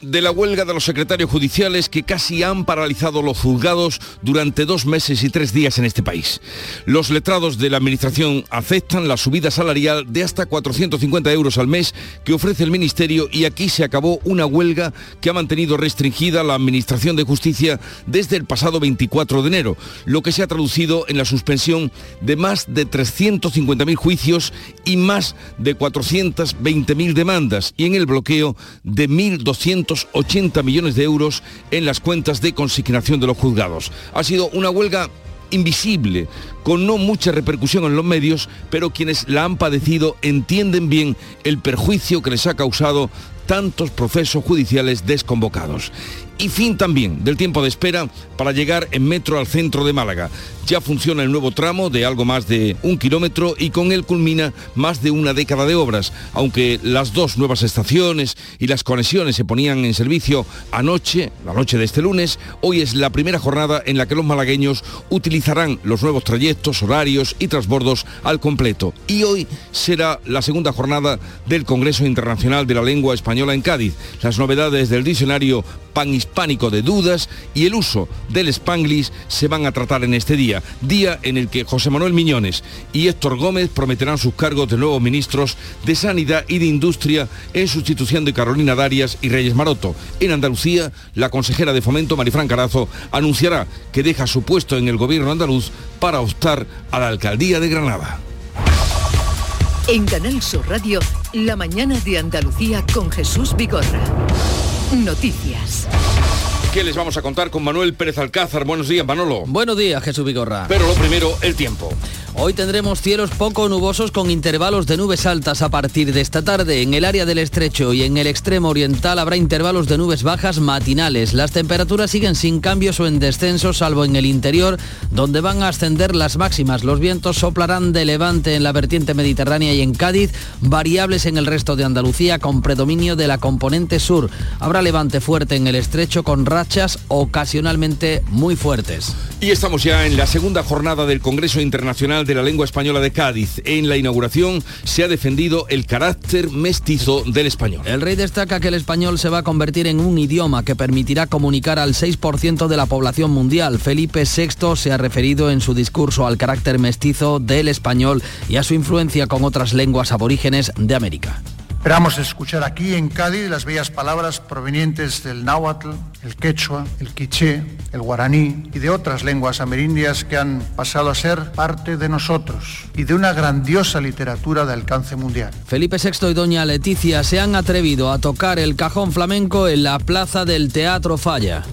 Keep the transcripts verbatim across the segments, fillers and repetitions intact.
de la huelga de los secretarios judiciales que casi han paralizado los juzgados durante dos meses y tres días en este país. Los letrados de la Administración aceptan la subida salarial de hasta cuatrocientos cincuenta euros al mes que ofrece el Ministerio y aquí se acabó una huelga que ha mantenido restringida la Administración de Justicia desde el pasado veinticuatro de enero, lo que se ha traducido en la suspensión de más de trescientos cincuenta mil juicios y más de cuatrocientas veinte mil demandas y en el bloqueo de mil doscientos ochenta millones de euros en las cuentas de consignación de los juzgados. Ha sido una huelga invisible, con no mucha repercusión en los medios, pero quienes la han padecido entienden bien el perjuicio que les ha causado tantos procesos judiciales desconvocados. Y fin también del tiempo de espera para llegar en metro al centro de Málaga. Ya funciona el nuevo tramo de algo más de un kilómetro y con él culmina más de una década de obras, aunque las dos nuevas estaciones y las conexiones se ponían en servicio anoche, la noche de este lunes. Hoy es la primera jornada en la que los malagueños utilizarán los nuevos trayectos, horarios y transbordos al completo. Y hoy será la segunda jornada del Congreso Internacional de la Lengua Española en Cádiz. Las novedades del diccionario panhispánico de dudas y el uso del Spanglish se van a tratar en este día, día en el que José Manuel Miñones y Héctor Gómez prometerán sus cargos de nuevos ministros de Sanidad y de Industria en sustitución de Carolina Darias y Reyes Maroto. En Andalucía, la consejera de Fomento, Marifrán Carazo, anunciará que deja su puesto en el gobierno andaluz para optar a la alcaldía de Granada. En Canal Sur Radio, la mañana de Andalucía con Jesús Vigorra. Noticias. ¿Qué les vamos a contar con Manuel Pérez Alcázar? Buenos días, Manolo. Buenos días, Jesús Vigorra. Pero lo primero, el tiempo. Hoy tendremos cielos poco nubosos con intervalos de nubes altas a partir de esta tarde. En el área del Estrecho y en el extremo oriental habrá intervalos de nubes bajas matinales. Las temperaturas siguen sin cambios o en descenso, salvo en el interior, donde van a ascender las máximas. Los vientos soplarán de levante en la vertiente mediterránea y en Cádiz, variables en el resto de Andalucía con predominio de la componente sur. Habrá levante fuerte en el Estrecho con rachas ocasionalmente muy fuertes. Y estamos ya en la segunda jornada del Congreso Internacional de la Lengua Española de Cádiz. En la inauguración se ha defendido el carácter mestizo del español. El rey destaca que el español se va a convertir en un idioma que permitirá comunicar al seis por ciento de la población mundial. Felipe sexto se ha referido en su discurso al carácter mestizo del español y a su influencia con otras lenguas aborígenes de América. Esperamos escuchar aquí en Cádiz las bellas palabras provenientes del náhuatl, el quechua, el quiché, el guaraní y de otras lenguas amerindias que han pasado a ser parte de nosotros y de una grandiosa literatura de alcance mundial. Felipe sexto y Doña Letizia se han atrevido a tocar el cajón flamenco en la plaza del Teatro Falla.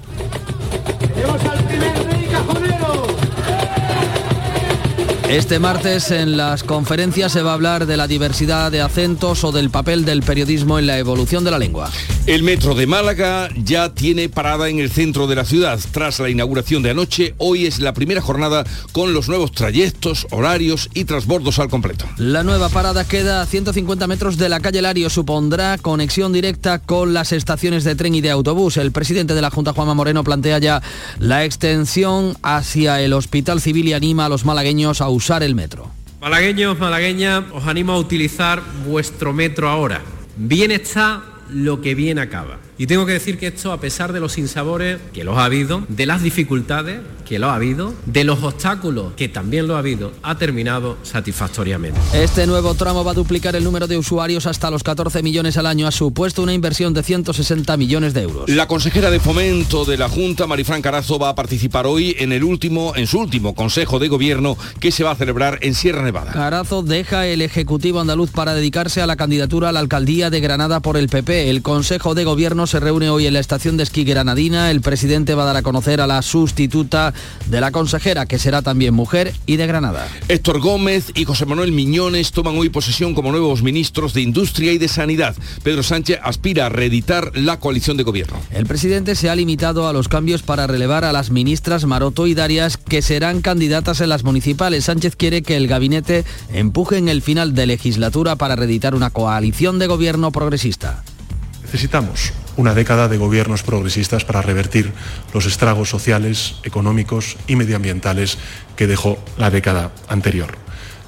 Este martes en las conferencias se va a hablar de la diversidad de acentos o del papel del periodismo en la evolución de la lengua. El metro de Málaga ya tiene parada en el centro de la ciudad. Tras la inauguración de anoche, hoy es la primera jornada con los nuevos trayectos, horarios y transbordos al completo. La nueva parada queda a ciento cincuenta metros de la calle Lario. Supondrá conexión directa con las estaciones de tren y de autobús. El presidente de la Junta, Juanma Moreno, plantea ya la extensión hacia el Hospital Civil y anima a los malagueños a usar el metro. Malagueños, malagueñas, os animo a utilizar vuestro metro ahora. Bien está lo que bien acaba. Y tengo que decir que esto, a pesar de los sinsabores que los ha habido, de las dificultades que lo ha habido, de los obstáculos que también lo ha habido, ha terminado satisfactoriamente. Este nuevo tramo va a duplicar el número de usuarios hasta los catorce millones al año. Ha supuesto una inversión de ciento sesenta millones de euros. La consejera de Fomento de la Junta, Marifrán Carazo, va a participar hoy en el último, en su último Consejo de Gobierno que se va a celebrar en Sierra Nevada. Carazo deja el Ejecutivo andaluz para dedicarse a la candidatura a la alcaldía de Granada por el P P. El Consejo de Gobierno se reúne hoy en la estación de esquí granadina. El presidente va a dar a conocer a la sustituta de la consejera, que será también mujer y de Granada. Héctor Gómez y José Manuel Miñones toman hoy posesión como nuevos ministros de Industria y de Sanidad. Pedro Sánchez aspira a reeditar la coalición de gobierno. El presidente se ha limitado a los cambios para relevar a las ministras Maroto y Darias, que serán candidatas en las municipales. Sánchez quiere que el gabinete empuje en el final de legislatura para reeditar una coalición de gobierno progresista. Necesitamos una década de gobiernos progresistas para revertir los estragos sociales, económicos y medioambientales que dejó la década anterior.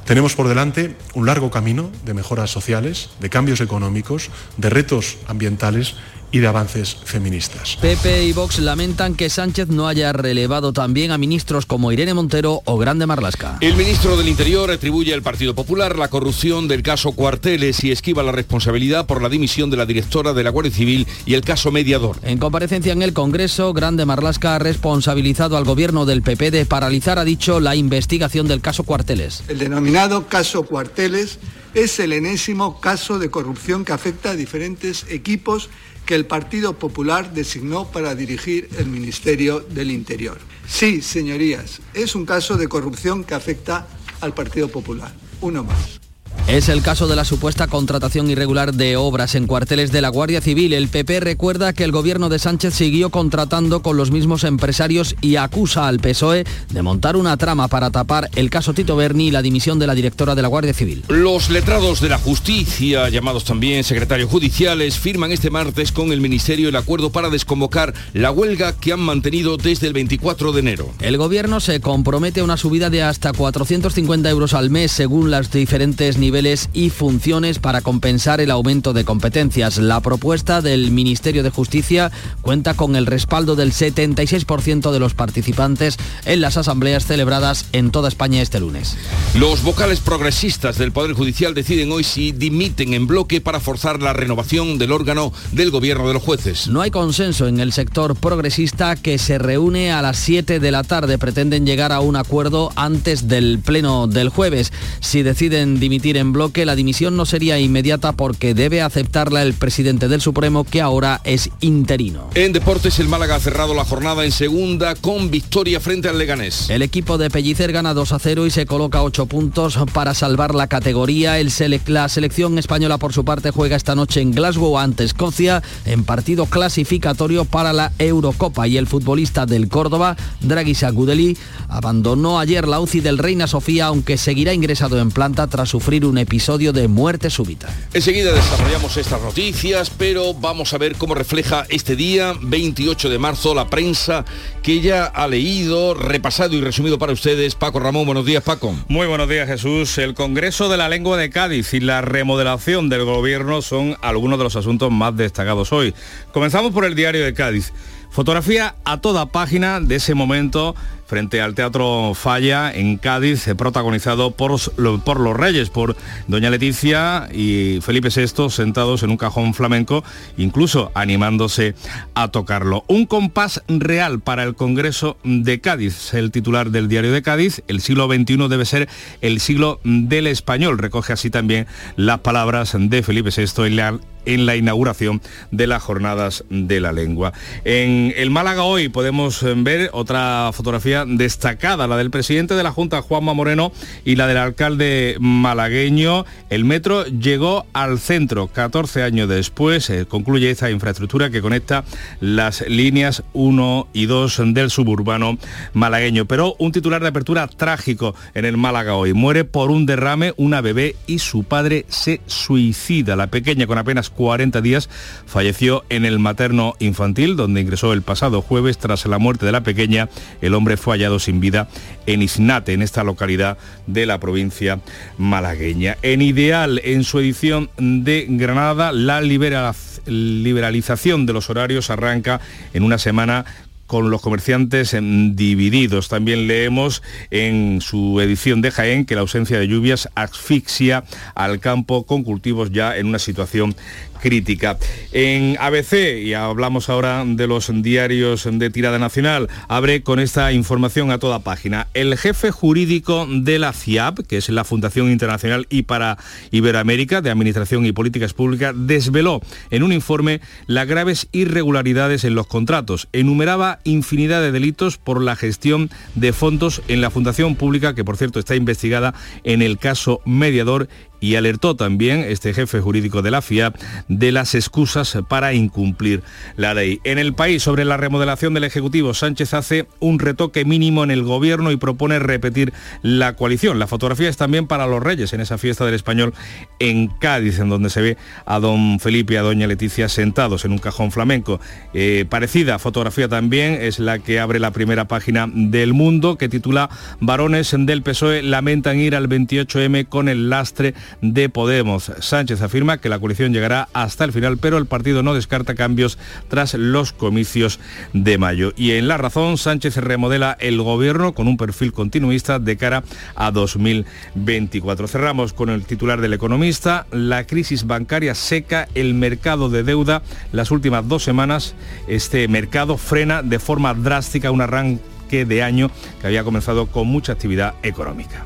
Tenemos por delante un largo camino de mejoras sociales, de cambios económicos, de retos ambientales y de avances feministas. P P y Vox lamentan que Sánchez no haya relevado también a ministros como Irene Montero o Grande Marlaska. El ministro del Interior atribuye al Partido Popular la corrupción del caso Cuarteles y esquiva la responsabilidad por la dimisión de la directora de la Guardia Civil y el caso Mediador. En comparecencia en el Congreso, Grande Marlaska ha responsabilizado al gobierno del P P de paralizar, ha dicho, la investigación del caso Cuarteles. El denominado caso Cuarteles es el enésimo caso de corrupción que afecta a diferentes equipos que el Partido Popular designó para dirigir el Ministerio del Interior. Sí, señorías, es un caso de corrupción que afecta al Partido Popular. Uno más. Es el caso de la supuesta contratación irregular de obras en cuarteles de la Guardia Civil. El P P recuerda que el gobierno de Sánchez siguió contratando con los mismos empresarios y acusa al P S O E de montar una trama para tapar el caso Tito Berni y la dimisión de la directora de la Guardia Civil. Los letrados de la justicia, llamados también secretarios judiciales, firman este martes con el Ministerio el acuerdo para desconvocar la huelga que han mantenido desde el veinticuatro de enero. El gobierno se compromete a una subida de hasta cuatrocientos cincuenta euros al mes según las diferentes niveles y funciones para compensar el aumento de competencias. La propuesta del Ministerio de Justicia cuenta con el respaldo del setenta y seis por ciento de los participantes en las asambleas celebradas en toda España este lunes. Los vocales progresistas del Poder Judicial deciden hoy si dimiten en bloque para forzar la renovación del órgano del gobierno de los jueces. No hay consenso en el sector progresista, que se reúne a las siete de la tarde. Pretenden llegar a un acuerdo antes del pleno del jueves. Si deciden dimitir en En bloque, la dimisión no sería inmediata porque debe aceptarla el presidente del Supremo, que ahora es interino. En deportes, el Málaga ha cerrado la jornada en segunda con victoria frente al Leganés. El equipo de Pellicer gana dos a cero y se coloca ocho puntos para salvar la categoría. El sele- la selección española, por su parte, juega esta noche en Glasgow ante Escocia en partido clasificatorio para la Eurocopa, y el futbolista del Córdoba, Dragiša Gudelj, abandonó ayer la U C I del Reina Sofía, aunque seguirá ingresado en planta tras sufrir un un episodio de muerte súbita. Enseguida desarrollamos estas noticias, pero vamos a ver cómo refleja este día, veintiocho de marzo, la prensa, que ya ha leído, repasado y resumido para ustedes Paco Ramón. Buenos días, Paco. Muy buenos días, Jesús. El Congreso de la Lengua de Cádiz y la remodelación del gobierno son algunos de los asuntos más destacados hoy. Comenzamos por el Diario de Cádiz. Fotografía a toda página de ese momento frente al Teatro Falla en Cádiz, protagonizado por, por los Reyes, por Doña Letizia y Felipe sexto sentados en un cajón flamenco, incluso animándose a tocarlo. Un compás real para el Congreso de Cádiz, el titular del Diario de Cádiz. El siglo veintiuno debe ser el siglo del español. Recoge así también las palabras de Felipe sexto en la en la inauguración de las Jornadas de la Lengua. En el Málaga hoy podemos ver otra fotografía destacada, la del presidente de la Junta, Juanma Moreno, y la del alcalde malagueño. El metro llegó al centro. catorce años después eh, concluye esta infraestructura que conecta las líneas uno y dos del suburbano malagueño. Pero un titular de apertura trágico en el Málaga hoy. Muere por un derrame una bebé y su padre se suicida. La pequeña, con apenas cuarenta días, falleció en el materno infantil, donde ingresó el pasado jueves. Tras la muerte de la pequeña, el hombre fue hallado sin vida en Iznate, en esta localidad de la provincia malagueña. En Ideal, en su edición de Granada, la liberalización de los horarios arranca en una semana con los comerciantes divididos. También leemos en su edición de Jaén que la ausencia de lluvias asfixia al campo con cultivos ya en una situación crítica. En A B C, y hablamos ahora de los diarios de tirada nacional, abre con esta información a toda página. El jefe jurídico de la FIAP, que es la Fundación Internacional y para Iberoamérica de Administración y Políticas Públicas, desveló en un informe las graves irregularidades en los contratos. Enumeraba infinidad de delitos por la gestión de fondos en la Fundación Pública, que por cierto está investigada en el caso Mediador, y alertó también este jefe jurídico de la FIAP de las excusas para incumplir la ley. En El País, sobre la remodelación del Ejecutivo, Sánchez hace un retoque mínimo en el gobierno y propone repetir la coalición. La fotografía es también para los Reyes, en esa fiesta del español en Cádiz, en donde se ve a don Felipe y a doña Letizia sentados en un cajón flamenco. Eh, parecida fotografía también es la que abre la primera página del Mundo, que titula "Varones del P S O E lamentan ir al veintiocho eme con el lastre de Podemos". Sánchez afirma que la coalición llegará hasta el final, pero el partido no descarta cambios tras los comicios de mayo. Y en La Razón, Sánchez remodela el gobierno con un perfil continuista de cara a dos mil veinticuatro. Cerramos con el titular del Economista: la crisis bancaria seca el mercado de deuda. Las últimas dos semanas este mercado frena de forma drástica un arranque de año que había comenzado con mucha actividad económica.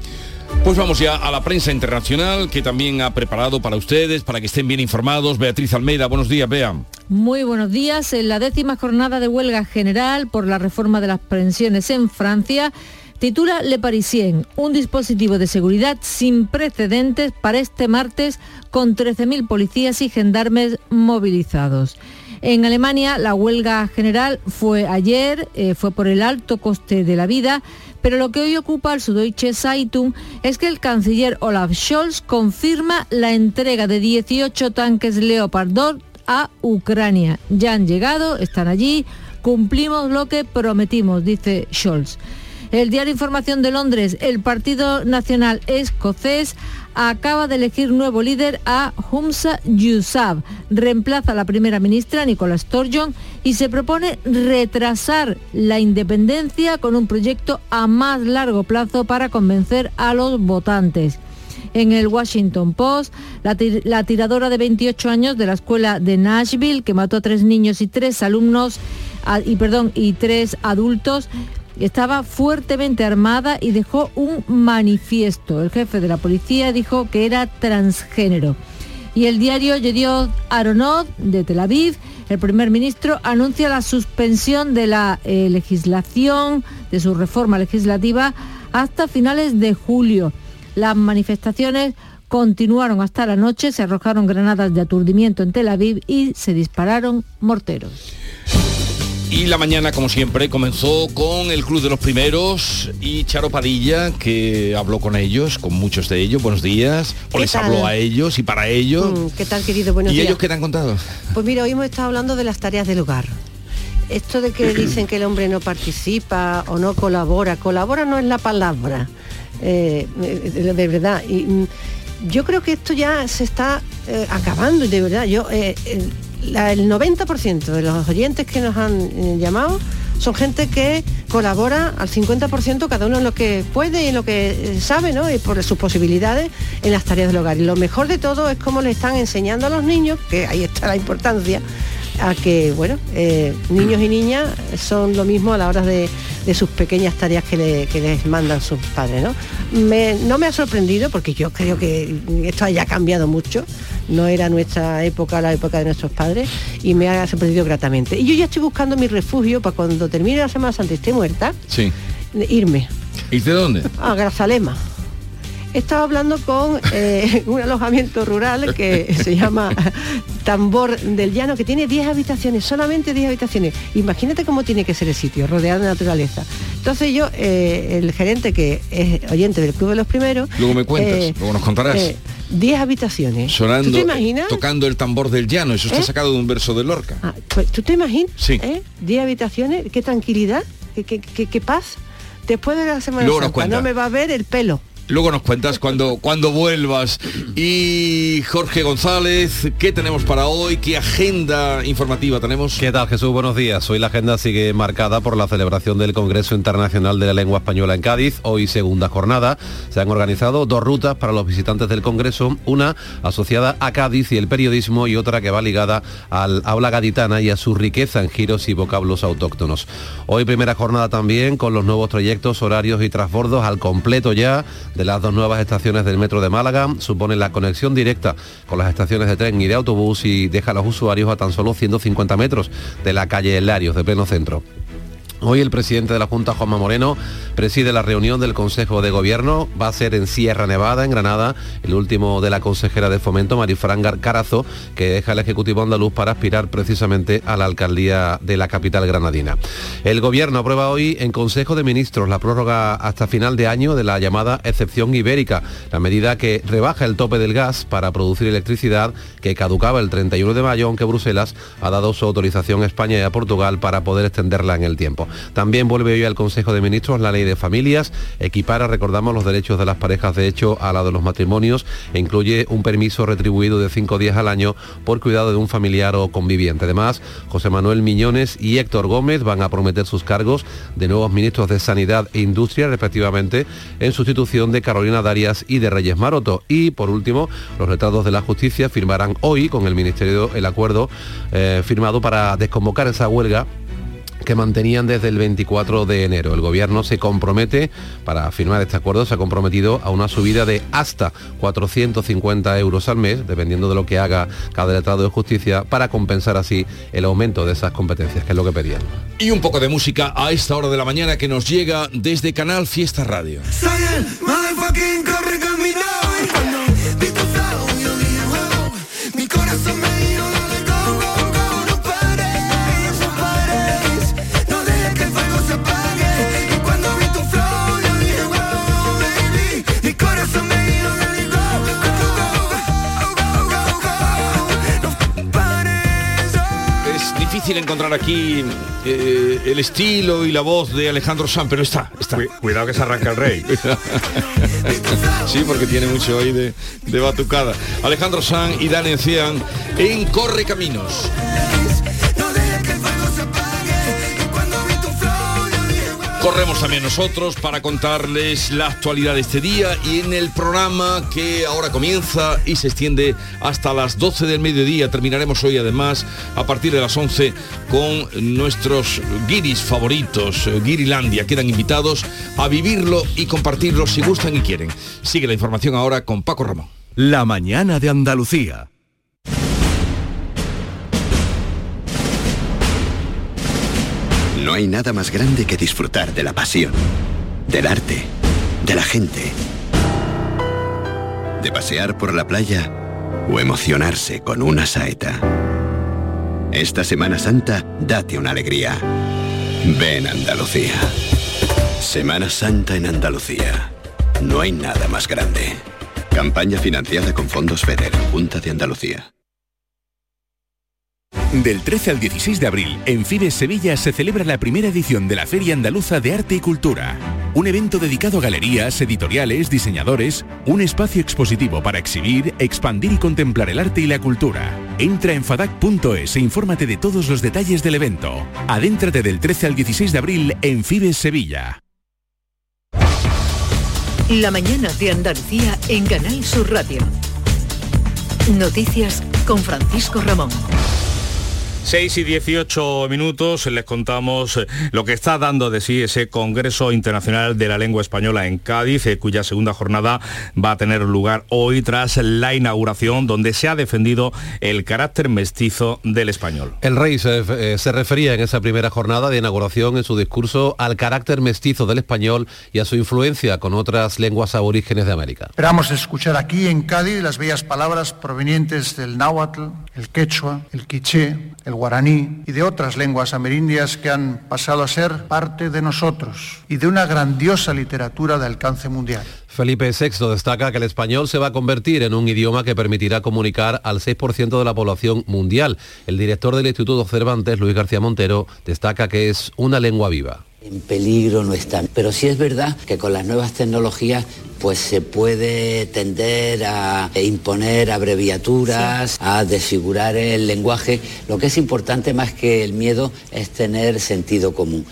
Pues vamos ya a la prensa internacional, que también ha preparado para ustedes, para que estén bien informados. Beatriz Almeida, buenos días, Bea. Muy buenos días. En la décima jornada de huelga general por la reforma de las pensiones en Francia, titula Le Parisien, un dispositivo de seguridad sin precedentes para este martes, con trece mil policías y gendarmes movilizados. En Alemania, la huelga general fue ayer, eh, fue por el alto coste de la vida, pero lo que hoy ocupa el Süddeutsche Zeitung es que el canciller Olaf Scholz confirma la entrega de dieciocho tanques Leopard dos a Ucrania. Ya han llegado, están allí, cumplimos lo que prometimos, dice Scholz. El diario Información de Londres, el Partido Nacional Escocés acaba de elegir nuevo líder a Humza Yousaf. Reemplaza a la primera ministra Nicola Sturgeon y se propone retrasar la independencia con un proyecto a más largo plazo para convencer a los votantes. En el Washington Post, la, tir- la tiradora de veintiocho años de la escuela de Nashville, que mató a tres niños y tres alumnos, a, y, perdón, y tres adultos, estaba fuertemente armada y dejó un manifiesto. El jefe de la policía dijo que era transgénero. Y el diario Yediot Aronot, de Tel Aviv, el primer ministro anuncia la suspensión de la eh, legislación, de su reforma legislativa, hasta finales de julio. Las manifestaciones continuaron hasta la noche, se arrojaron granadas de aturdimiento en Tel Aviv y se dispararon morteros. Y la mañana, como siempre, comenzó con el Club de los Primeros y Charo Padilla, que habló con ellos, con muchos de ellos. Buenos días. O les tal? habló a ellos y para ellos. Mm, ¿Qué tal, querido? Buenos ¿Y días. ¿Y ellos qué te han contado? Pues mira, hoy hemos estado hablando de las tareas del hogar. Esto de que dicen que el hombre no participa o no colabora. Colabora no es la palabra, eh, de verdad. Y yo creo que esto ya se está eh, acabando, de verdad. Yo... Eh, eh, La, el noventa por ciento de los oyentes que nos han eh, llamado son gente que colabora al cincuenta por ciento, cada uno en lo que puede y en lo que eh, sabe, ¿no? Y por sus posibilidades en las tareas del hogar. Y lo mejor de todo es cómo le están enseñando a los niños, que ahí está la importancia, a que, bueno, eh, niños y niñas son lo mismo a la hora de, de sus pequeñas tareas que, le, que les mandan sus padres, ¿no? Me, no me ha sorprendido, porque yo creo que esto haya cambiado mucho, no era nuestra época, la época de nuestros padres, y me ha sorprendido gratamente. Y yo ya estoy buscando mi refugio para cuando termine la Semana Santa y esté muerta, sí, irme. ¿Y de dónde? A Grazalema. He estado hablando con eh, un alojamiento rural que se llama Tambor del Llano, que tiene diez habitaciones, solamente diez habitaciones. Imagínate cómo tiene que ser el sitio, rodeado de naturaleza. Entonces yo, eh, el gerente, que es oyente del Club de los Primeros... Luego me cuentas, eh, luego nos contarás. Eh, diez habitaciones. Sonando, ¿tú te imaginas? Tocando el tambor del llano, eso está ¿Eh? sacado de un verso de Lorca. Ah, pues, ¿tú te imaginas? Sí. ¿Eh? diez habitaciones, qué tranquilidad, qué, qué, qué, qué paz. Después de la Semana Santa no me va a ver el pelo. Luego nos cuentas cuando, cuando vuelvas. Y Jorge González, ¿qué tenemos para hoy? ¿Qué agenda informativa tenemos? ¿Qué tal, Jesús? Buenos días. Hoy la agenda sigue marcada por la celebración del Congreso Internacional de la Lengua Española en Cádiz. Hoy, segunda jornada. Se han organizado dos rutas para los visitantes del Congreso. Una asociada a Cádiz y el periodismo, y otra que va ligada al habla gaditana y a su riqueza en giros y vocablos autóctonos. Hoy, primera jornada también con los nuevos trayectos, horarios y transbordos al completo ya de las dos nuevas estaciones del metro de Málaga. Suponen la conexión directa con las estaciones de tren y de autobús y deja a los usuarios a tan solo ciento cincuenta metros de la calle Larios, de pleno centro. Hoy el presidente de la Junta, Juanma Moreno, preside la reunión del Consejo de Gobierno. Va a ser en Sierra Nevada, en Granada, el último de la consejera de Fomento, Marifrán Carazo, que deja el Ejecutivo andaluz para aspirar precisamente a la alcaldía de la capital granadina. El Gobierno aprueba hoy en Consejo de Ministros la prórroga hasta final de año de la llamada excepción ibérica, la medida que rebaja el tope del gas para producir electricidad, que caducaba el treinta y uno de mayo, aunque Bruselas ha dado su autorización a España y a Portugal para poder extenderla en el tiempo. También vuelve hoy al Consejo de Ministros la Ley de Familias, equipara, recordamos, los derechos de las parejas de hecho a la de los matrimonios e incluye un permiso retribuido de cinco días al año por cuidado de un familiar o conviviente. Además, José Manuel Miñones y Héctor Gómez van a prometer sus cargos de nuevos ministros de Sanidad e Industria, respectivamente, en sustitución de Carolina Darias y de Reyes Maroto. Y, por último, los letrados de la Justicia firmarán hoy con el Ministerio el acuerdo eh, firmado para desconvocar esa huelga que mantenían desde el veinticuatro de enero. El Gobierno se compromete, para firmar este acuerdo, se ha comprometido a una subida de hasta cuatrocientos cincuenta euros al mes, dependiendo de lo que haga cada letrado de justicia, para compensar así el aumento de esas competencias, que es lo que pedían. Y un poco de música a esta hora de la mañana que nos llega desde Canal Fiesta Radio. Es difícil encontrar aquí eh, el estilo y la voz de Alejandro Sanz, pero está, está. Cuidado que se arranca el rey. Sí, porque tiene mucho ahí de, de batucada. Alejandro Sanz y Dan Encián en Corre Caminos. Corremos también nosotros para contarles la actualidad de este día y en el programa que ahora comienza y se extiende hasta las doce del mediodía. Terminaremos hoy además a partir de las once con nuestros guiris favoritos, Guirilandia. Quedan invitados a vivirlo y compartirlo si gustan y quieren. Sigue la información ahora con Paco Ramón. La mañana de Andalucía. No hay nada más grande que disfrutar de la pasión, del arte, de la gente, de pasear por la playa o emocionarse con una saeta. Esta Semana Santa, date una alegría. Ven Andalucía. Semana Santa en Andalucía. No hay nada más grande. Campaña financiada con fondos FEDER, Junta de Andalucía. Del trece al dieciséis de abril, en Fides Sevilla se celebra la primera edición de la Feria Andaluza de Arte y Cultura. Un evento dedicado a galerías, editoriales, diseñadores, un espacio expositivo para exhibir, expandir y contemplar el arte y la cultura. Entra en fadac punto es e infórmate de todos los detalles del evento. Adéntrate del trece al dieciséis de abril en Fides Sevilla. La mañana de Andalucía en Canal Sur Radio. Noticias con Francisco Ramón. seis y dieciocho minutos, les contamos lo que está dando de sí ese Congreso Internacional de la Lengua Española en Cádiz, cuya segunda jornada va a tener lugar hoy tras la inauguración, donde se ha defendido el carácter mestizo del español. El rey se, eh, se refería en esa primera jornada de inauguración en su discurso al carácter mestizo del español y a su influencia con otras lenguas aborígenes de América. Esperamos escuchar aquí en Cádiz las bellas palabras provenientes del náhuatl, el quechua, el quiché, el guaraní y de otras lenguas amerindias que han pasado a ser parte de nosotros y de una grandiosa literatura de alcance mundial. Felipe sexto destaca que el español se va a convertir en un idioma que permitirá comunicar al seis por ciento de la población mundial. El director del Instituto Cervantes, Luis García Montero, destaca que es una lengua viva. En peligro no están, pero sí es verdad que con las nuevas tecnologías pues se puede tender a imponer abreviaturas, sí, a desfigurar el lenguaje. Lo que es importante más que el miedo es tener sentido común.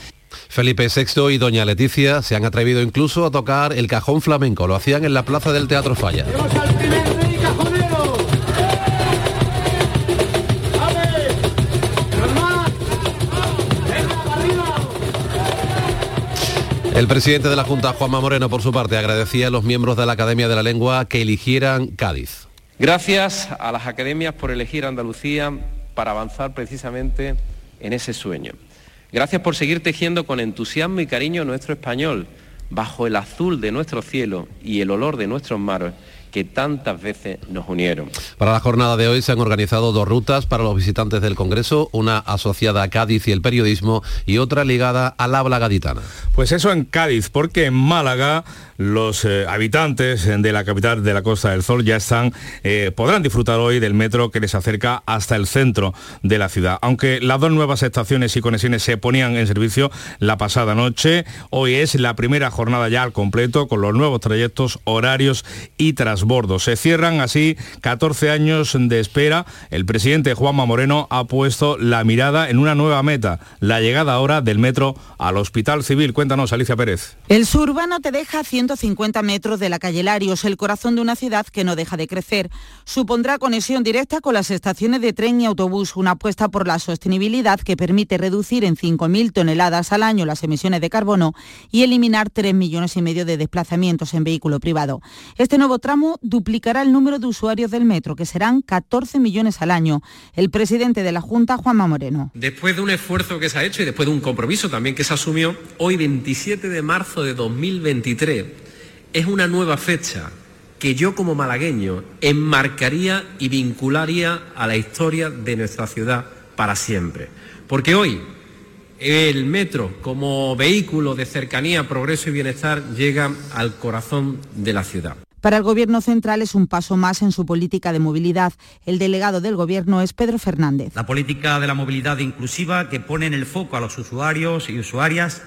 Felipe sexto y Doña Letizia se han atrevido incluso a tocar el cajón flamenco. Lo hacían en la plaza del Teatro Falla. El presidente de la Junta, Juanma Moreno, por su parte, agradecía a los miembros de la Academia de la Lengua que eligieran Cádiz. Gracias a las academias por elegir Andalucía para avanzar precisamente en ese sueño. Gracias por seguir tejiendo con entusiasmo y cariño nuestro español, bajo el azul de nuestro cielo y el olor de nuestros mares, que tantas veces nos unieron. Para la jornada de hoy se han organizado dos rutas para los visitantes del Congreso, una asociada a Cádiz y el periodismo y otra ligada al habla gaditana. Pues eso en Cádiz, porque en Málaga los eh, habitantes de la capital de la Costa del Sol ya están, eh, podrán disfrutar hoy del metro que les acerca hasta el centro de la ciudad. Aunque las dos nuevas estaciones y conexiones se ponían en servicio la pasada noche, hoy es la primera jornada ya al completo con los nuevos trayectos, horarios y tras bordos. Se cierran así catorce años de espera. El presidente Juanma Moreno ha puesto la mirada en una nueva meta, la llegada ahora del metro al Hospital Civil. Cuéntanos, Alicia Pérez. El suburbano te deja a ciento cincuenta metros de la calle Larios, el corazón de una ciudad que no deja de crecer. Supondrá conexión directa con las estaciones de tren y autobús, una apuesta por la sostenibilidad que permite reducir en cinco mil toneladas al año las emisiones de carbono y eliminar tres millones y medio de desplazamientos en vehículo privado. Este nuevo tramo duplicará el número de usuarios del metro, que serán catorce millones al año. El presidente de la Junta, Juanma Moreno. Después de un esfuerzo que se ha hecho y después de un compromiso también que se asumió, hoy veintisiete de marzo de dos mil veintitrés es una nueva fecha que yo como malagueño enmarcaría y vincularía a la historia de nuestra ciudad para siempre. Porque hoy el metro como vehículo de cercanía, progreso y bienestar llega al corazón de la ciudad. Para el Gobierno central es un paso más en su política de movilidad. El delegado del Gobierno es Pedro Fernández. La política de la movilidad inclusiva que pone en el foco a los usuarios y usuarias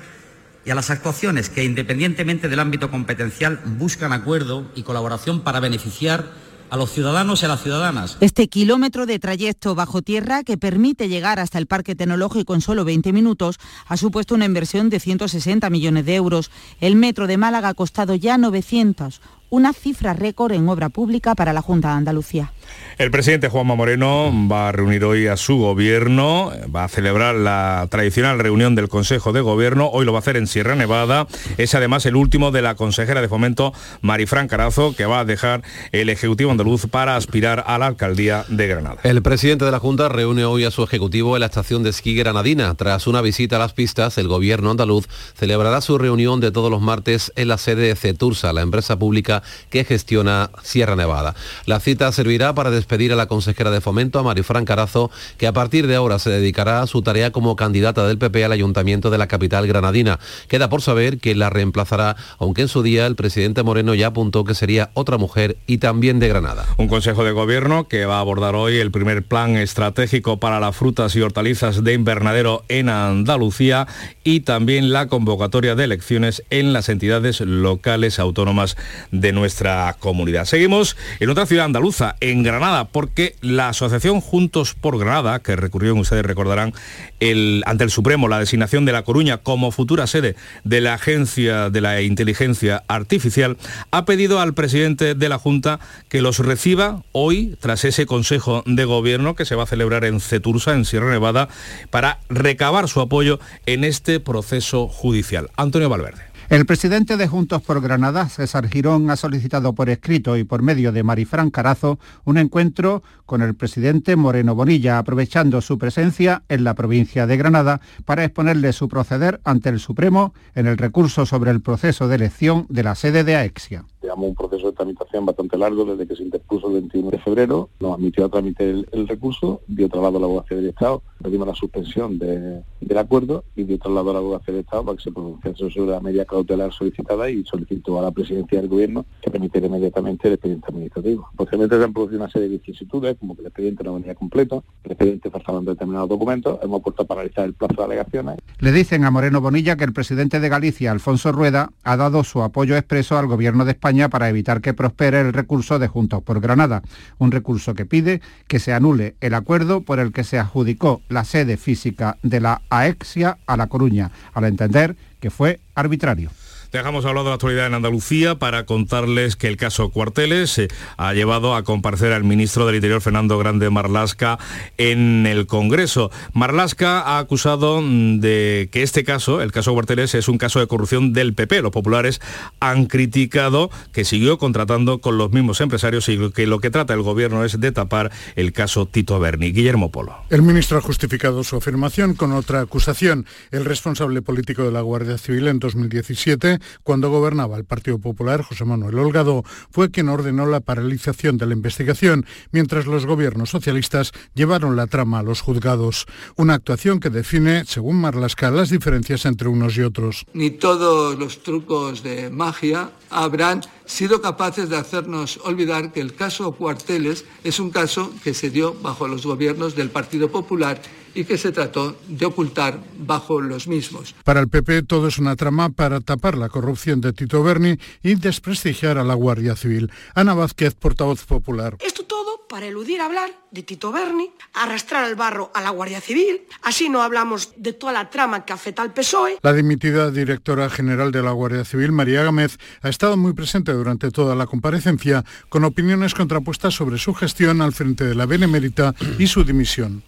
y a las actuaciones que, independientemente del ámbito competencial, buscan acuerdo y colaboración para beneficiar a los ciudadanos y a las ciudadanas. Este kilómetro de trayecto bajo tierra que permite llegar hasta el Parque Tecnológico en solo veinte minutos ha supuesto una inversión de ciento sesenta millones de euros. El metro de Málaga ha costado ya novecientos. Una cifra récord en obra pública para la Junta de Andalucía. El presidente Juanma Moreno va a reunir hoy a su gobierno, va a celebrar la tradicional reunión del Consejo de Gobierno, hoy lo va a hacer en Sierra Nevada, es además el último de la consejera de Fomento, Marifrán Carazo, que va a dejar el Ejecutivo andaluz para aspirar a la alcaldía de Granada. El presidente de la Junta reúne hoy a su Ejecutivo en la estación de esquí granadina. Tras una visita a las pistas, el gobierno andaluz celebrará su reunión de todos los martes en la sede de Cetursa, la empresa pública que gestiona Sierra Nevada. La cita servirá para despedir a la consejera de Fomento, a Marifrán Carazo, que a partir de ahora se dedicará a su tarea como candidata del P P al Ayuntamiento de la capital granadina. Queda por saber quién la reemplazará, aunque en su día el presidente Moreno ya apuntó que sería otra mujer y también de Granada. Un Consejo de Gobierno que va a abordar hoy el primer plan estratégico para las frutas y hortalizas de invernadero en Andalucía y también la convocatoria de elecciones en las entidades locales autónomas de de nuestra comunidad. Seguimos en otra ciudad andaluza, en Granada, porque la asociación Juntos por Granada, que recurrió, ustedes recordarán, el, ante el Supremo, la designación de La Coruña como futura sede de la Agencia de la Inteligencia Artificial, ha pedido al presidente de la Junta que los reciba hoy, tras ese Consejo de Gobierno que se va a celebrar en Cetursa, en Sierra Nevada, para recabar su apoyo en este proceso judicial. Antonio Valverde. El presidente de Juntos por Granada, César Girón, ha solicitado por escrito y por medio de Marifrán Carazo un encuentro con el presidente Moreno Bonilla, aprovechando su presencia en la provincia de Granada para exponerle su proceder ante el Supremo en el recurso sobre el proceso de elección de la sede de Aexia. Llevamos un proceso de tramitación bastante largo desde que se interpuso el veintiuno de febrero, nos admitió a trámite el, el recurso, dio traslado a la abogacía del Estado, pedimos la suspensión de, del acuerdo y dio traslado a la abogacía del Estado para que se pronunciase sobre la media causa cautelar solicitada y solicitó a la presidencia del gobierno que remitiera inmediatamente el expediente administrativo. Posteriormente se han producido una serie de vicisitudes, como que el expediente no venía completo, el expediente faltaban determinados documentos, hemos puesto a paralizar el plazo de alegaciones. Le dicen a Moreno Bonilla que el presidente de Galicia, Alfonso Rueda, ha dado su apoyo expreso al gobierno de España para evitar que prospere el recurso de Juntos por Granada, un recurso que pide que se anule el acuerdo por el que se adjudicó la sede física de la AEXIA a La Coruña, al entender que fue arbitrario. Dejamos hablar de la actualidad en Andalucía para contarles que el caso Cuarteles ha llevado a comparecer al ministro del Interior, Fernando Grande Marlaska, en el Congreso. Marlaska ha acusado de que este caso, el caso Cuarteles, es un caso de corrupción del P P. Los populares han criticado que siguió contratando con los mismos empresarios y que lo que trata el gobierno es de tapar el caso Tito Berni. Guillermo Polo. El ministro ha justificado su afirmación con otra acusación. El responsable político de la Guardia Civil en dos mil diecisiete, cuando gobernaba el Partido Popular, José Manuel Holgado, fue quien ordenó la paralización de la investigación, mientras los gobiernos socialistas llevaron la trama a los juzgados. Una actuación que define, según Marlaska, las diferencias entre unos y otros. Ni todos los trucos de magia habrán sido capaces de hacernos olvidar que el caso Cuarteles es un caso que se dio bajo los gobiernos del Partido Popular y que se trató de ocultar bajo los mismos. Para el P P todo es una trama para tapar la corrupción de Tito Berni y desprestigiar a la Guardia Civil. Ana Vázquez, portavoz popular. Esto todo para eludir hablar de Tito Berni, arrastrar al barro a la Guardia Civil. Así no hablamos de toda la trama que afecta al P S O E. La dimitida directora general de la Guardia Civil, María Gámez, ha estado muy presente durante toda la comparecencia, con opiniones contrapuestas sobre su gestión al frente de la Benemérita y su dimisión.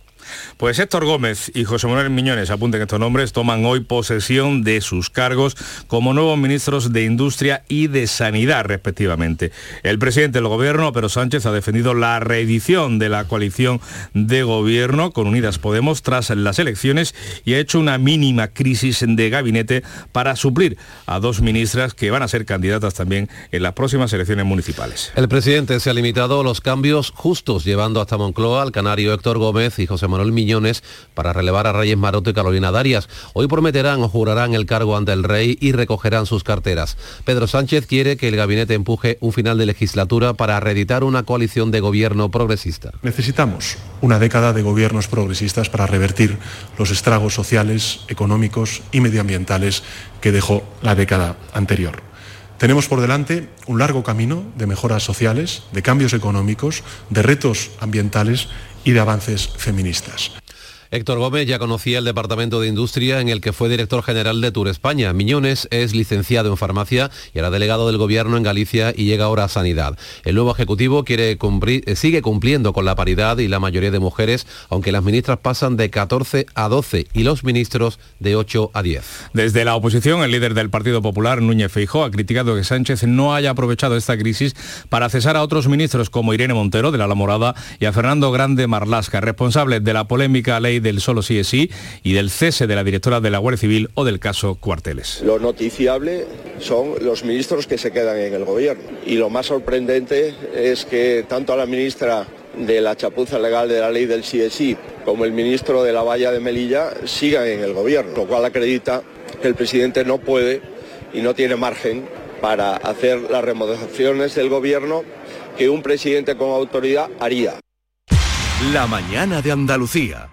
Pues Héctor Gómez y José Manuel Miñones, apunten estos nombres, toman hoy posesión de sus cargos como nuevos ministros de Industria y de Sanidad, respectivamente. El presidente del gobierno, Pedro Sánchez, ha defendido la reedición de la coalición de gobierno con Unidas Podemos tras las elecciones y ha hecho una mínima crisis de gabinete para suplir a dos ministras que van a ser candidatas también en las próximas elecciones municipales. El presidente se ha limitado a los cambios justos, llevando hasta Moncloa al canario Héctor Gómez y José Manuel Miñones para relevar a Reyes Maroto y Carolina Darias. Hoy prometerán o jurarán el cargo ante el rey y recogerán sus carteras. Pedro Sánchez quiere que el gabinete empuje un final de legislatura para reeditar una coalición de gobierno progresista. Necesitamos una década de gobiernos progresistas para revertir los estragos sociales, económicos y medioambientales que dejó la década anterior. Tenemos por delante un largo camino de mejoras sociales, de cambios económicos, de retos ambientales y de avances feministas. Héctor Gómez ya conocía el Departamento de Industria en el que fue director general de Tour España. Miñones es licenciado en farmacia y era delegado del gobierno en Galicia y llega ahora a Sanidad. El nuevo ejecutivo quiere cumplir, sigue cumpliendo con la paridad y la mayoría de mujeres, aunque las ministras pasan de catorce a doce y los ministros de ocho a diez. Desde la oposición, el líder del Partido Popular, Núñez Feijóo, ha criticado que Sánchez no haya aprovechado esta crisis para cesar a otros ministros como Irene Montero, de la La Morada, y a Fernando Grande Marlaska, responsables de la polémica ley del solo sí es sí y del cese de la directora de la Guardia Civil o del caso Cuarteles. Lo noticiable son los ministros que se quedan en el gobierno y lo más sorprendente es que tanto a la ministra de la chapuza legal de la ley del sí es sí como el ministro de la valla de Melilla sigan en el gobierno, lo cual acredita que el presidente no puede y no tiene margen para hacer las remodelaciones del gobierno que un presidente con autoridad haría. La mañana de Andalucía.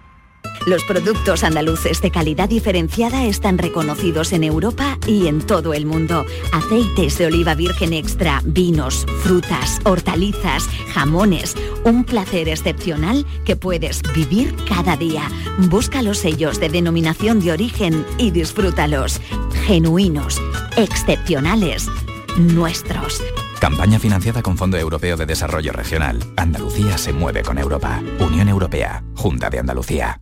Los productos andaluces de calidad diferenciada están reconocidos en Europa y en todo el mundo. Aceites de oliva virgen extra, vinos, frutas, hortalizas, jamones. Un placer excepcional que puedes vivir cada día. Busca los sellos de denominación de origen y disfrútalos. Genuinos, excepcionales, nuestros. Campaña financiada con Fondo Europeo de Desarrollo Regional. Andalucía se mueve con Europa. Unión Europea. Junta de Andalucía.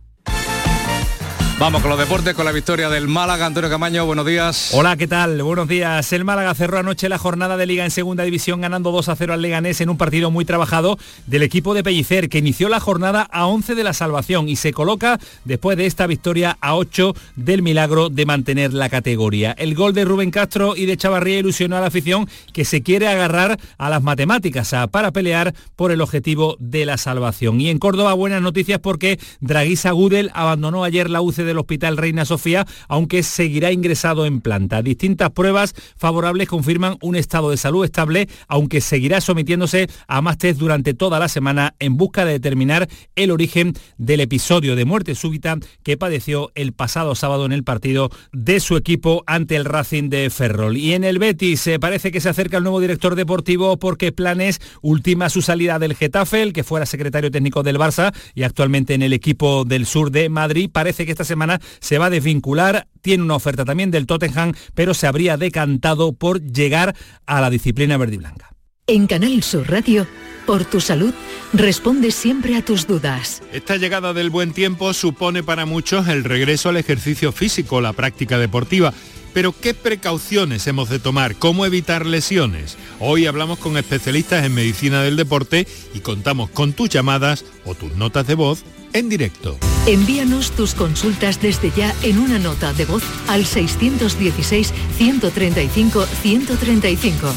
Vamos con los deportes, con la victoria del Málaga. Antonio Camaño, buenos días. Hola, ¿qué tal? Buenos días. El Málaga cerró anoche la jornada de Liga en Segunda División ganando dos a cero al Leganés en un partido muy trabajado del equipo de Pellicer, que inició la jornada a once de la salvación y se coloca después de esta victoria a ocho del milagro de mantener la categoría. El gol de Rubén Castro y de Chavarría ilusionó a la afición que se quiere agarrar a las matemáticas a, para pelear por el objetivo de la salvación. Y en Córdoba, buenas noticias porque Dragiša Gudelj abandonó ayer la U C D del Hospital Reina Sofía, aunque seguirá ingresado en planta. Distintas pruebas favorables confirman un estado de salud estable, aunque seguirá sometiéndose a más test durante toda la semana en busca de determinar el origen del episodio de muerte súbita que padeció el pasado sábado en el partido de su equipo ante el Racing de Ferrol. Y en el Betis eh, parece que se acerca el nuevo director deportivo porque Planes ultima su salida del Getafe, el que fuera secretario técnico del Barça y actualmente en el equipo del sur de Madrid. Parece que esta semana se va a desvincular, tiene una oferta también del Tottenham, pero se habría decantado por llegar a la disciplina verde y blanca. En Canal Sur Radio, por tu salud, responde siempre a tus dudas. Esta llegada del buen tiempo supone para muchos el regreso al ejercicio físico, la práctica deportiva. Pero ¿qué precauciones hemos de tomar? ¿Cómo evitar lesiones? Hoy hablamos con especialistas en medicina del deporte y contamos con tus llamadas o tus notas de voz en directo. Envíanos tus consultas desde ya en una nota de voz al seiscientos dieciséis, ciento treinta y cinco, ciento treinta y cinco.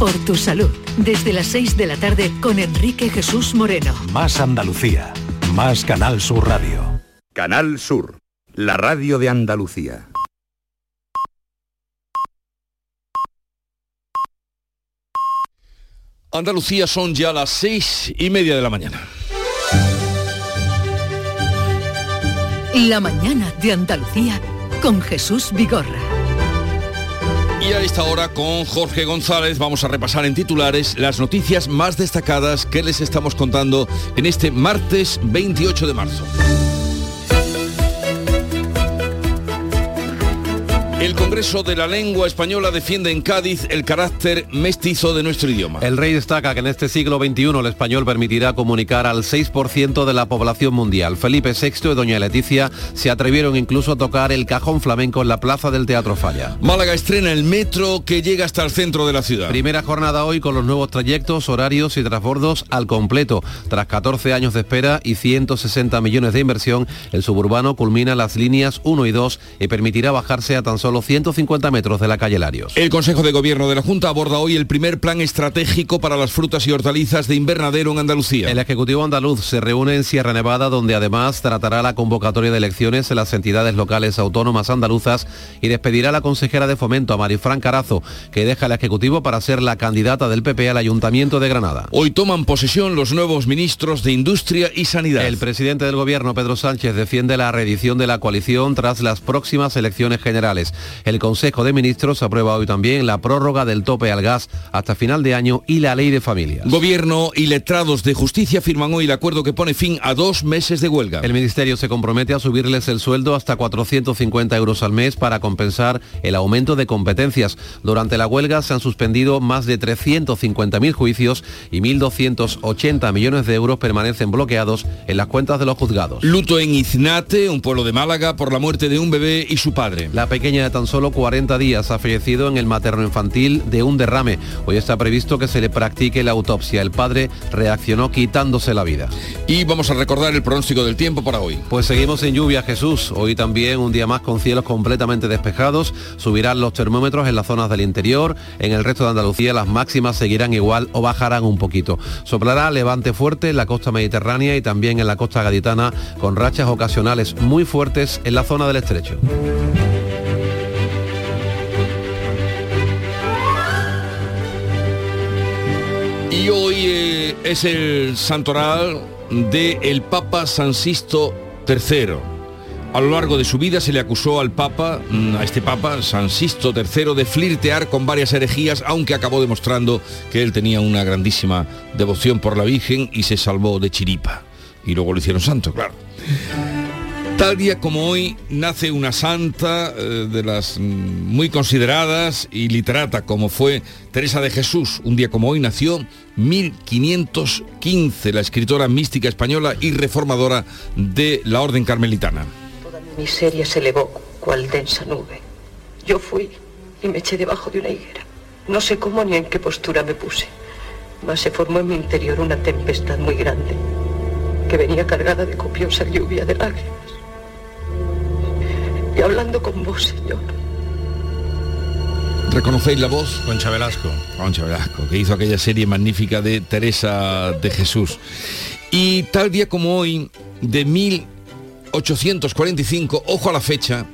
Por tu salud, desde las seis de la tarde con Enrique Jesús Moreno. Más Andalucía, más Canal Sur Radio. Canal Sur, la radio de Andalucía. Andalucía, son ya las seis y media de la mañana. La mañana de Andalucía con Jesús Vigorra. Y a esta hora con Jorge González vamos a repasar en titulares las noticias más destacadas que les estamos contando en este martes veintiocho de marzo. El Congreso de la Lengua Española defiende en Cádiz el carácter mestizo de nuestro idioma. El rey destaca que en este siglo veintiuno el español permitirá comunicar al seis por ciento de la población mundial. Felipe sexto y Doña Letizia se atrevieron incluso a tocar el cajón flamenco en la plaza del Teatro Falla. Málaga estrena el metro que llega hasta el centro de la ciudad. Primera jornada hoy con los nuevos trayectos, horarios y transbordos al completo. Tras catorce años de espera y ciento sesenta millones de inversión, el suburbano culmina las líneas uno y dos y permitirá bajarse a tan solo los ciento cincuenta metros de la calle Larios. El Consejo de Gobierno de la Junta aborda hoy el primer plan estratégico para las frutas y hortalizas de invernadero en Andalucía. El Ejecutivo andaluz se reúne en Sierra Nevada, donde además tratará la convocatoria de elecciones en las entidades locales autónomas andaluzas y despedirá a la consejera de Fomento, a Marifrán Carazo, que deja el Ejecutivo para ser la candidata del P P al Ayuntamiento de Granada. Hoy toman posesión los nuevos ministros de Industria y Sanidad. El presidente del Gobierno, Pedro Sánchez, defiende la reedición de la coalición tras las próximas elecciones generales. El Consejo de Ministros aprueba hoy también la prórroga del tope al gas hasta final de año y la ley de familias. Gobierno y letrados de justicia firman hoy el acuerdo que pone fin a dos meses de huelga. El Ministerio se compromete a subirles el sueldo hasta cuatrocientos cincuenta euros al mes para compensar el aumento de competencias. Durante la huelga se han suspendido más de trescientos cincuenta mil juicios y mil doscientos ochenta millones de euros permanecen bloqueados en las cuentas de los juzgados. Luto en Iznate, un pueblo de Málaga, por la muerte de un bebé y su padre. La pequeña de tan solo cuarenta días ha fallecido en el materno infantil de un derrame. Hoy está previsto que se le practique la autopsia. El padre reaccionó quitándose la vida. Y vamos a recordar el pronóstico del tiempo para hoy. Pues seguimos en lluvia, Jesús. Hoy también un día más con cielos completamente despejados. Subirán los termómetros en las zonas del interior. En el resto de Andalucía las máximas seguirán igual o bajarán un poquito. Soplará levante fuerte en la costa mediterránea y también en la costa gaditana, con rachas ocasionales muy fuertes en la zona del estrecho. Y hoy eh, es el santoral del Papa San Sixto tercero. A lo largo de su vida se le acusó al Papa, a este Papa, San Sixto tercero, de flirtear con varias herejías, aunque acabó demostrando que él tenía una grandísima devoción por la Virgen y se salvó de chiripa. Y luego lo hicieron santo, claro. Tal día como hoy nace una santa eh, de las muy consideradas y literata como fue Teresa de Jesús. Un día como hoy nació mil quinientos quince, la escritora mística española y reformadora de la orden carmelitana. Toda mi miseria se elevó cual densa nube. Yo fui y me eché debajo de una higuera. No sé cómo ni en qué postura me puse, mas se formó en mi interior una tempestad muy grande que venía cargada de copiosa lluvia de lágrimas. Y hablando con vos, Señor. ¿Reconocéis la voz? Concha Velasco. Concha Velasco, que hizo aquella serie magnífica de Teresa de Jesús. Y tal día como hoy, de mil mil ochocientos cuarenta y cinco, ojo a la fecha,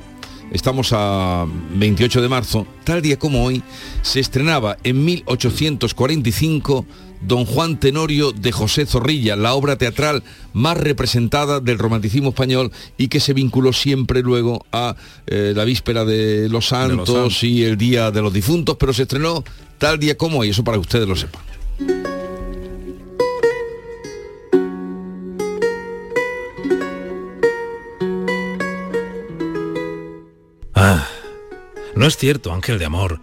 estamos a veintiocho de marzo, tal día como hoy, se estrenaba en mil ochocientos cuarenta y cinco Don Juan Tenorio de José Zorrilla, la obra teatral más representada del romanticismo español y que se vinculó siempre luego a eh, la víspera de los santos, de los santos y el día de los difuntos, pero se estrenó tal día como hoy, eso para que ustedes lo sepan. Ah, no es cierto, ángel de amor,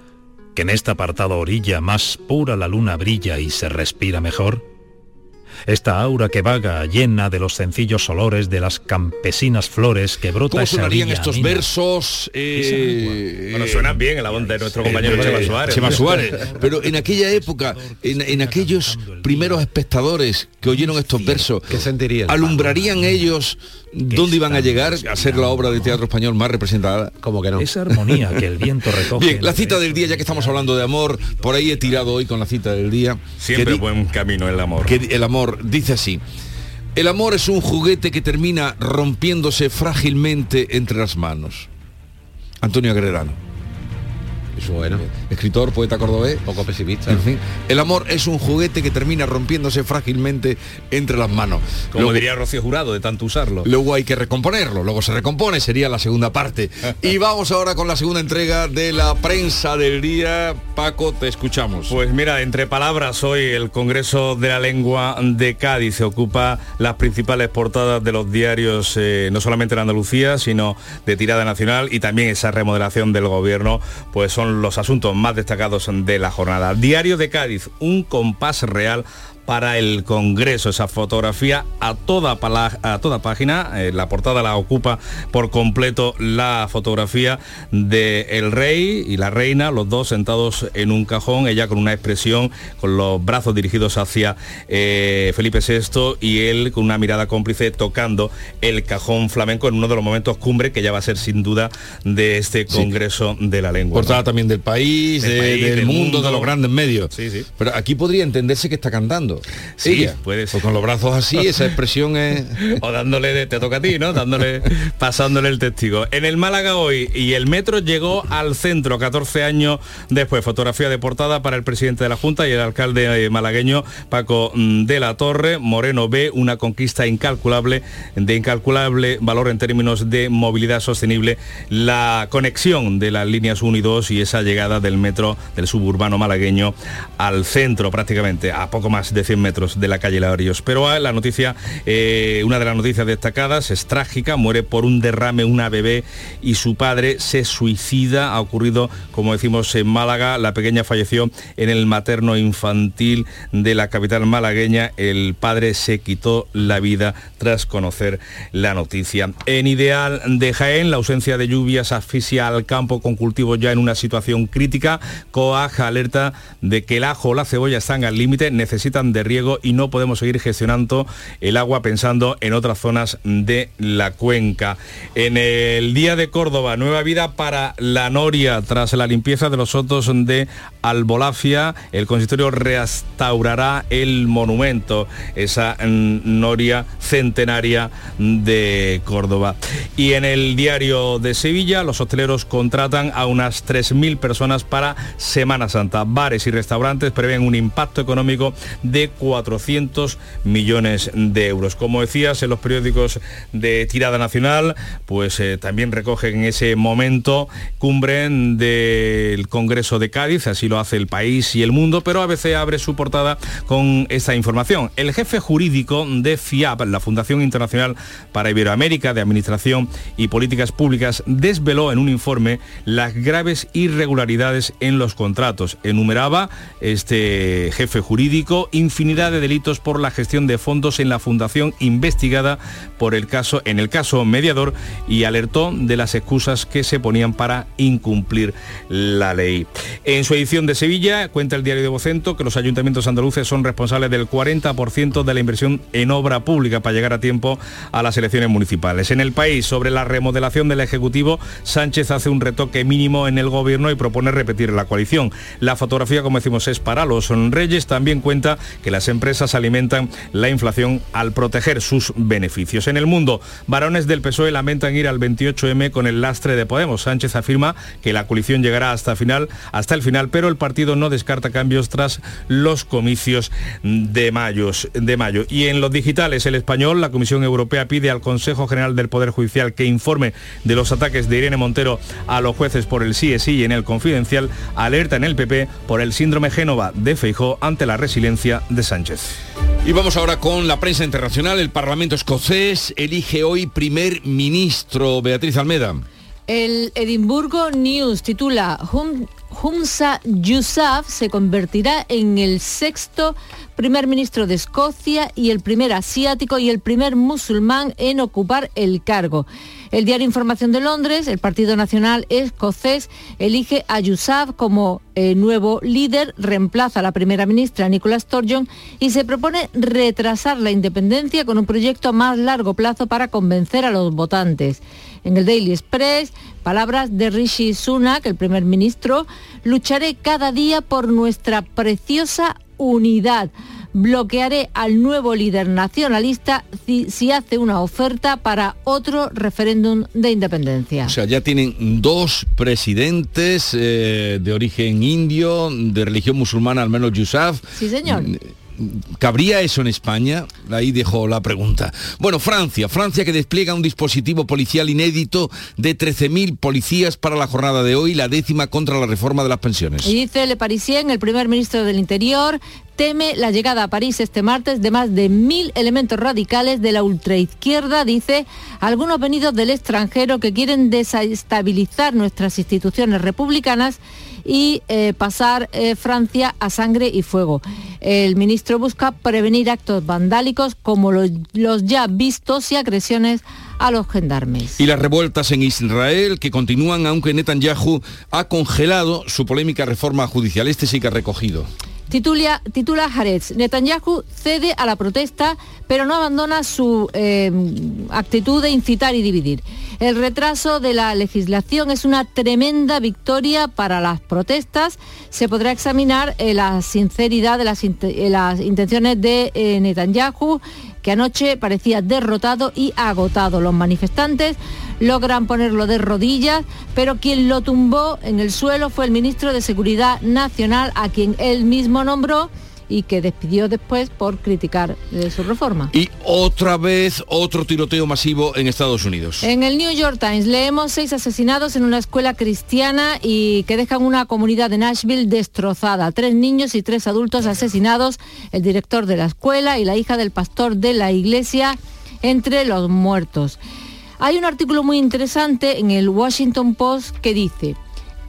que en esta apartada orilla más pura la luna brilla y se respira mejor. Esta aura que vaga, llena de los sencillos olores de las campesinas flores que brota esa orilla. ¿Cómo sonarían estos versos? Eh, bueno, suenan bien en la voz de nuestro compañero eh, Chema Suárez. Chema Suárez. Pero en aquella época, en, en aquellos primeros espectadores que oyeron estos versos, ¿qué sentirían? ¿Alumbrarían ellos dónde iban a llegar a ser la obra de teatro español más representada? Como que no. Esa armonía que el viento recoge. Bien, la cita del día, ya que estamos hablando de amor, por ahí he tirado hoy con la cita del día. Siempre di- buen camino el amor. Que el amor dice así: el amor es un juguete que termina rompiéndose frágilmente entre las manos. Antonio Agrerano. Es bueno. Escritor, poeta cordobés. Poco pesimista. En fin, el amor es un juguete que termina rompiéndose frágilmente entre las manos. Como luego, diría Rocío Jurado, de tanto usarlo. Luego hay que recomponerlo, luego se recompone, sería la segunda parte. Y vamos ahora con la segunda entrega de la prensa del día. Paco, te escuchamos. Pues mira, entre palabras, hoy el Congreso de la Lengua de Cádiz se ocupa las principales portadas de los diarios, eh, no solamente en Andalucía, sino de tirada nacional, y también esa remodelación del gobierno, pues son los asuntos más destacados de la jornada. Diario de Cádiz, un compás real para el Congreso, esa fotografía a toda, pala- a toda página, eh, la portada la ocupa por completo la fotografía del rey y la reina, los dos sentados en un cajón, ella con una expresión, con los brazos dirigidos hacia eh, Felipe sexto y él con una mirada cómplice tocando el cajón flamenco en uno de los momentos cumbre que ya va a ser sin duda de este Congreso sí. de la Lengua. Portada, ¿no?, también del país, del, de, país, del, del mundo, mundo, de los grandes medios. Sí, sí. Pero aquí podría entenderse que está cantando. Sí, ella, puede ser. O con los brazos así, esa expresión es... o dándole, de, te toca a ti, ¿no? Dándole, pasándole el testigo. En el Málaga hoy, y el metro llegó al centro catorce años después. Fotografía de portada para el presidente de la Junta y el alcalde malagueño Paco de la Torre. Moreno ve una conquista incalculable, de incalculable valor en términos de movilidad sostenible, la conexión de las líneas uno y dos y esa llegada del metro del suburbano malagueño al centro, prácticamente a poco más de cien metros de la calle Larios. Pero ah, la noticia, eh, una de las noticias destacadas es trágica, muere por un derrame una bebé y su padre se suicida, ha ocurrido, como decimos, en Málaga. La pequeña falleció en el materno infantil de la capital malagueña, el padre se quitó la vida tras conocer la noticia. En Ideal de Jaén, la ausencia de lluvias asfixia al campo con cultivos ya en una situación crítica. COAG alerta de que el ajo o la cebolla están al límite, necesitan de de riego y no podemos seguir gestionando el agua pensando en otras zonas de la cuenca. En el Día de Córdoba, nueva vida para la noria. Tras la limpieza de los sotos de Albolafia, el consistorio restaurará el monumento, esa noria centenaria de Córdoba. Y en el Diario de Sevilla, los hosteleros contratan a unas tres mil personas para Semana Santa. Bares y restaurantes prevén un impacto económico de cuatrocientos millones de euros. Como decías, en los periódicos de tirada nacional, pues eh, también recogen ese momento cumbre del Congreso de Cádiz, así lo hace El País y El Mundo, pero A B C abre su portada con esta información. El jefe jurídico de FIAP, la Fundación Internacional para Iberoamérica de Administración y Políticas Públicas, desveló en un informe las graves irregularidades en los contratos. Enumeraba este jefe jurídico infinidad de delitos por la gestión de fondos en la fundación investigada por el caso, en el caso mediador, y alertó de las excusas que se ponían para incumplir la ley. En su edición de Sevilla cuenta el diario de Vocento que los ayuntamientos andaluces son responsables del cuarenta por ciento de la inversión en obra pública para llegar a tiempo a las elecciones municipales. En El País, sobre la remodelación del Ejecutivo, Sánchez hace un retoque mínimo en el gobierno y propone repetir la coalición. La fotografía, como decimos, es para los Reyes. También cuenta que las empresas alimentan la inflación al proteger sus beneficios. En el mundo, varones del P S O E lamentan ir al veintiocho eme con el lastre de Podemos. Sánchez afirma que la coalición llegará hasta final, hasta el final, pero el partido no descarta cambios tras los comicios de mayo. De mayo. Y en los digitales, El Español, la Comisión Europea pide al Consejo General del Poder Judicial que informe de los ataques de Irene Montero a los jueces por el sí es sí, y en el Confidencial alerta en el P P por el síndrome Génova de Feijóo ante la resiliencia de Sánchez. Y vamos ahora con la prensa internacional. El Parlamento escocés elige hoy primer ministro. Beatriz Almeida. El Edimburgo News titula: Humza Yousaf se convertirá en el sexto primer ministro de Escocia y el primer asiático y el primer musulmán en ocupar el cargo. El diario Información de Londres, el Partido Nacional Escocés elige a Yousaf como eh, nuevo líder, reemplaza a la primera ministra Nicola Sturgeon y se propone retrasar la independencia con un proyecto a más largo plazo para convencer a los votantes. En el Daily Express, palabras de Rishi Sunak, el primer ministro: lucharé cada día por nuestra preciosa unidad. Bloquearé al nuevo líder nacionalista si, si hace una oferta para otro referéndum de independencia. O sea, ya tienen dos presidentes eh, de origen indio, de religión musulmana, al menos Yousaf. Sí, señor. ¿Cabría eso en España? Ahí dejo la pregunta. Bueno, Francia. Francia que despliega un dispositivo policial inédito de trece mil policías para la jornada de hoy, la décima contra la reforma de las pensiones. Y dice Le Parisien, el primer ministro del Interior teme la llegada a París este martes de más de mil elementos radicales de la ultraizquierda, dice, algunos venidos del extranjero que quieren desestabilizar nuestras instituciones republicanas y eh, pasar eh, Francia a sangre y fuego. El ministro busca prevenir actos vandálicos como los, los ya vistos y agresiones a los gendarmes. Y las revueltas en Israel que continúan, aunque Netanyahu ha congelado su polémica reforma judicial. Este sí que ha recogido. Titula, titula Haaretz: Netanyahu cede a la protesta, pero no abandona su eh, actitud de incitar y dividir. El retraso de la legislación es una tremenda victoria para las protestas. Se podrá examinar eh, la sinceridad de las, eh, las intenciones de eh, Netanyahu, que anoche parecía derrotado y agotado. Los manifestantes logran ponerlo de rodillas, pero quien lo tumbó en el suelo fue el ministro de Seguridad Nacional, a quien él mismo nombró y que despidió después por criticar eh, su reforma. Y otra vez otro tiroteo masivo en Estados Unidos. En el New York Times leemos seis asesinados en una escuela cristiana y que dejan una comunidad de Nashville destrozada. Tres niños y tres adultos asesinados, el director de la escuela y la hija del pastor de la iglesia entre los muertos. Hay un artículo muy interesante en el Washington Post que dice: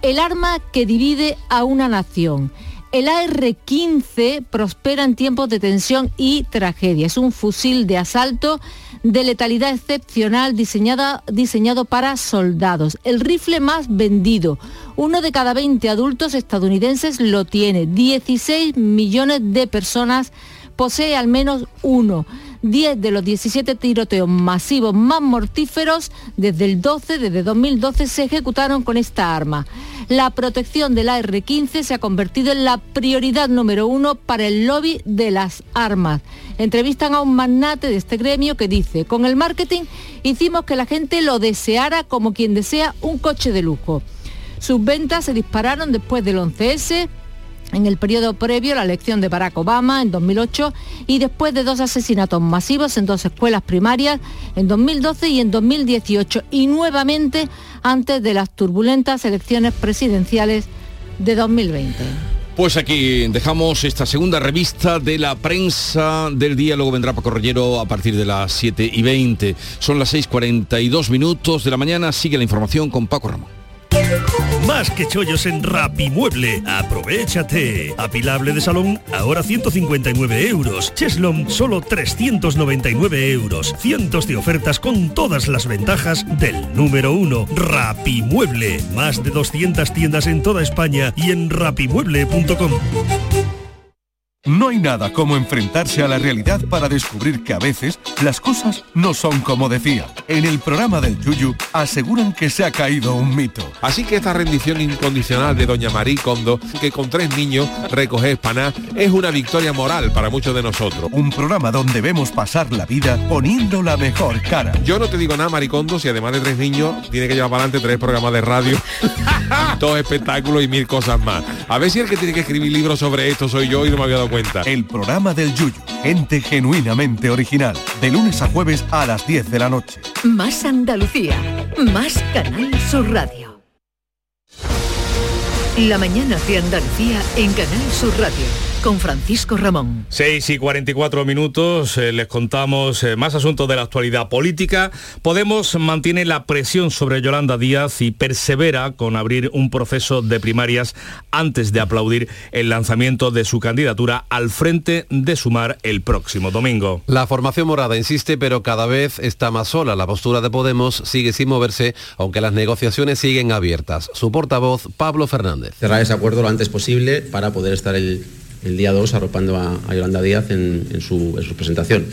el arma que divide a una nación. El A R quince prospera en tiempos de tensión y tragedia. Es un fusil de asalto de letalidad excepcional diseñada, diseñado para soldados. El rifle más vendido. Uno de cada veinte adultos estadounidenses lo tiene. dieciséis millones de personas posee al menos uno. diez de los diecisiete tiroteos masivos más mortíferos desde el doce, desde dos mil doce se ejecutaron con esta arma. La protección del A R quince se ha convertido en la prioridad número uno para el lobby de las armas. Entrevistan a un magnate de este gremio que dice: con el marketing hicimos que la gente lo deseara como quien desea un coche de lujo. Sus ventas se dispararon después del once ese, en el periodo previo a la elección de Barack Obama en dos mil ocho y después de dos asesinatos masivos en dos escuelas primarias en dos mil doce y en dos mil dieciocho y nuevamente antes de las turbulentas elecciones presidenciales de dos mil veinte. Pues aquí dejamos esta segunda revista de la prensa del día. Luego vendrá Paco Rellero a partir de las siete y veinte. Son las seis cuarenta y dos minutos de la mañana. Sigue la información con Paco Ramón. Más que chollos en Rapimueble, aprovéchate. Apilable de salón, ahora ciento cincuenta y nueve euros. Cheslom, solo trescientos noventa y nueve euros. Cientos de ofertas con todas las ventajas del número uno, Rapimueble. Más de doscientas tiendas en toda España y en rapimueble punto com. No hay nada como enfrentarse a la realidad para descubrir que a veces las cosas no son como decían. En el programa del Yuyu aseguran que se ha caído un mito. Así que esta rendición incondicional de doña Marí Kondo, que con tres niños recoge España, es una victoria moral para muchos de nosotros. Un programa donde vemos pasar la vida poniendo la mejor cara. Yo no te digo nada, Marí Kondo, si además de tres niños tiene que llevar para adelante tres programas de radio, dos espectáculos y mil cosas más. A ver si el que tiene que escribir libros sobre esto soy yo y no me había dado cuenta. El programa del Yuyu, gente genuinamente original, de lunes a jueves a las diez de la noche. Más Andalucía, más Canal Sur Radio. La mañana de Andalucía en Canal Sur Radio. Con Francisco Ramón. seis y cuarenta y cuatro minutos, eh, les contamos eh, más asuntos de la actualidad política. Podemos mantiene la presión sobre Yolanda Díaz y persevera con abrir un proceso de primarias antes de aplaudir el lanzamiento de su candidatura al frente de Sumar el próximo domingo. La formación morada insiste, pero cada vez está más sola. La postura de Podemos sigue sin moverse, aunque las negociaciones siguen abiertas. Su portavoz, Pablo Fernández. Cerrar ese acuerdo lo antes posible para poder estar el... el día dos arropando a, a Yolanda Díaz en, en, su, en su presentación.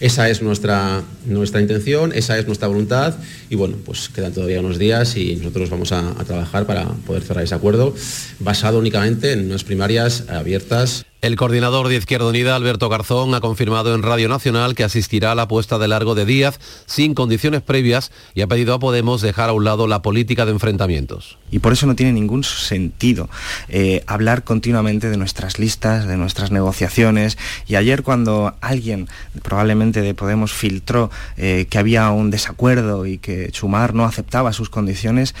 Esa es nuestra, nuestra intención, esa es nuestra voluntad y bueno, pues quedan todavía unos días y nosotros vamos a, a trabajar para poder cerrar ese acuerdo basado únicamente en unas primarias abiertas. El coordinador de Izquierda Unida, Alberto Garzón, ha confirmado en Radio Nacional que asistirá a la puesta de largo de Díaz sin condiciones previas y ha pedido a Podemos dejar a un lado la política de enfrentamientos. Y por eso no tiene ningún sentido eh, hablar continuamente de nuestras listas, de nuestras negociaciones. Y ayer cuando alguien, probablemente de Podemos, filtró eh, que había un desacuerdo y que Sumar no aceptaba sus condiciones,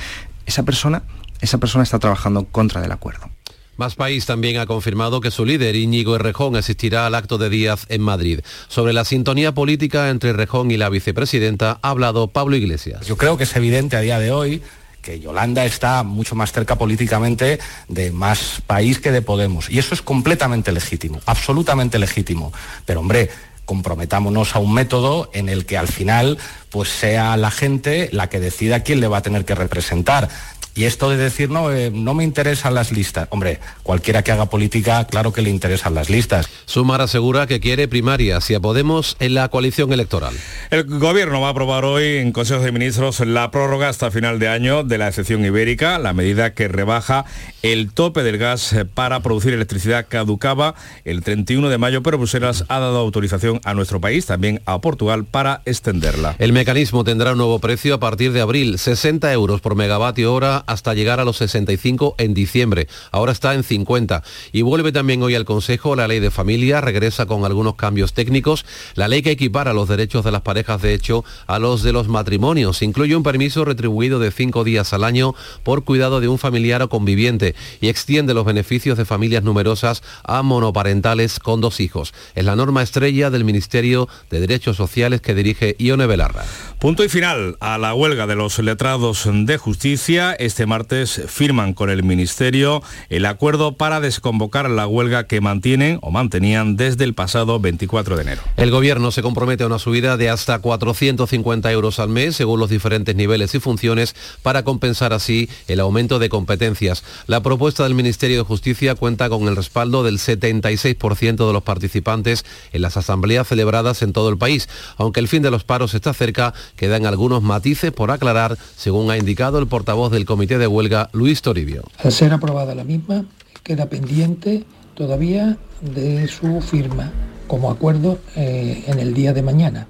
esa persona, esa persona está trabajando contra del acuerdo. Más País también ha confirmado que su líder, Íñigo Errejón, asistirá al acto de Díaz en Madrid. Sobre la sintonía política entre Errejón y la vicepresidenta ha hablado Pablo Iglesias. Yo creo que es evidente a día de hoy que Yolanda está mucho más cerca políticamente de Más País que de Podemos. Y eso es completamente legítimo, absolutamente legítimo. Pero hombre, comprometámonos a un método en el que al final pues sea la gente la que decida quién le va a tener que representar. Y esto de decir, no, eh, no me interesan las listas. Hombre, cualquiera que haga política, claro que le interesan las listas. Sumar asegura que quiere primarias y a Podemos en la coalición electoral. El Gobierno va a aprobar hoy en Consejo de Ministros la prórroga hasta final de año de la excepción ibérica, la medida que rebaja el tope del gas para producir electricidad caducaba el treinta y uno de mayo, pero Bruselas ha dado autorización a nuestro país, también a Portugal, para extenderla. El mecanismo tendrá un nuevo precio a partir de abril, sesenta euros por megavatio hora, hasta llegar a los sesenta y cinco en diciembre. Ahora está en cincuenta. Y vuelve también hoy al Consejo la ley de familia, regresa con algunos cambios técnicos. La ley que equipara los derechos de las parejas de hecho a los de los matrimonios. Incluye un permiso retribuido de cinco días al año por cuidado de un familiar o conviviente y extiende los beneficios de familias numerosas a monoparentales con dos hijos. Es la norma estrella del Ministerio de Derechos Sociales que dirige Ione Belarra. Punto y final a la huelga de los letrados de justicia. Este martes firman con el Ministerio el acuerdo para desconvocar la huelga que mantienen o mantenían desde el pasado veinticuatro de enero. El Gobierno se compromete a una subida de hasta cuatrocientos cincuenta euros al mes, según los diferentes niveles y funciones, para compensar así el aumento de competencias. La propuesta del Ministerio de Justicia cuenta con el respaldo del setenta y seis por ciento de los participantes en las asambleas celebradas en todo el país. Aunque el fin de los paros está cerca, quedan algunos matices por aclarar, según ha indicado el portavoz del Comité de huelga, Luis Toribio. Al ser aprobada la misma, queda pendiente todavía de su firma como acuerdo eh, en el día de mañana,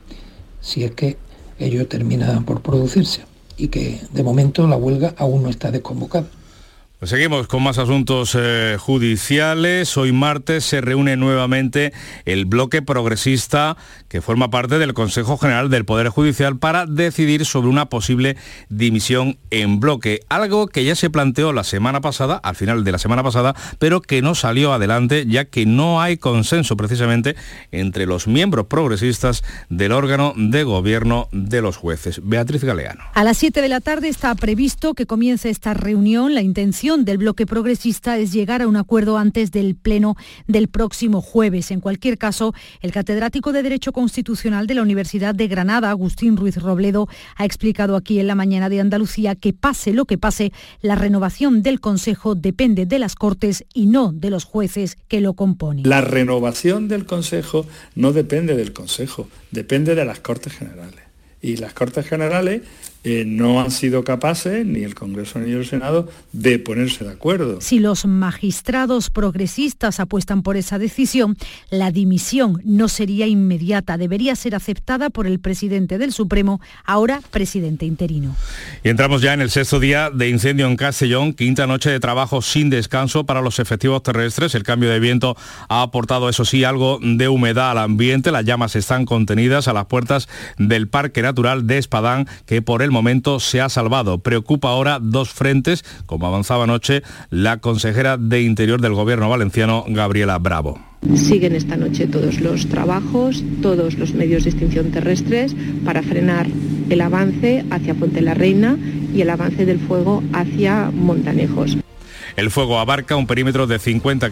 si es que ello termina por producirse, y que de momento la huelga aún no está desconvocada. Seguimos con más asuntos eh, judiciales. Hoy martes se reúne nuevamente el bloque progresista que forma parte del Consejo General del Poder Judicial para decidir sobre una posible dimisión en bloque, algo que ya se planteó la semana pasada, al final de la semana pasada, pero que no salió adelante ya que no hay consenso precisamente entre los miembros progresistas del órgano de gobierno de los jueces. Beatriz Galeano. A las siete de la tarde está previsto que comience esta reunión. La intención intención del bloque progresista es llegar a un acuerdo antes del pleno del próximo jueves. En cualquier caso, el catedrático de Derecho Constitucional de la Universidad de Granada, Agustín Ruiz Robledo, ha explicado aquí en La Mañana de Andalucía que pase lo que pase, la renovación del Consejo depende de las Cortes y no de los jueces que lo componen. La renovación del Consejo no depende del Consejo, depende de las Cortes Generales. Y las Cortes Generales eh, no han sido capaces, ni el Congreso ni el Senado, de ponerse de acuerdo. Si los magistrados progresistas apuestan por esa decisión, la dimisión no sería inmediata. Debería ser aceptada por el presidente del Supremo, ahora presidente interino. Y entramos ya en el sexto día de incendio en Castellón, quinta noche de trabajo sin descanso para los efectivos terrestres. El cambio de viento ha aportado, eso sí, algo de humedad al ambiente. Las llamas están contenidas a las puertas del Parque Nacional Natural de Espadán, que por el momento se ha salvado. Preocupa ahora dos frentes, como avanzaba anoche la consejera de Interior del Gobierno valenciano, Gabriela Bravo. Siguen esta noche todos los trabajos, todos los medios de extinción terrestres para frenar el avance hacia Fuente la Reina y el avance del fuego hacia Montanejos. El fuego abarca un perímetro de cincuenta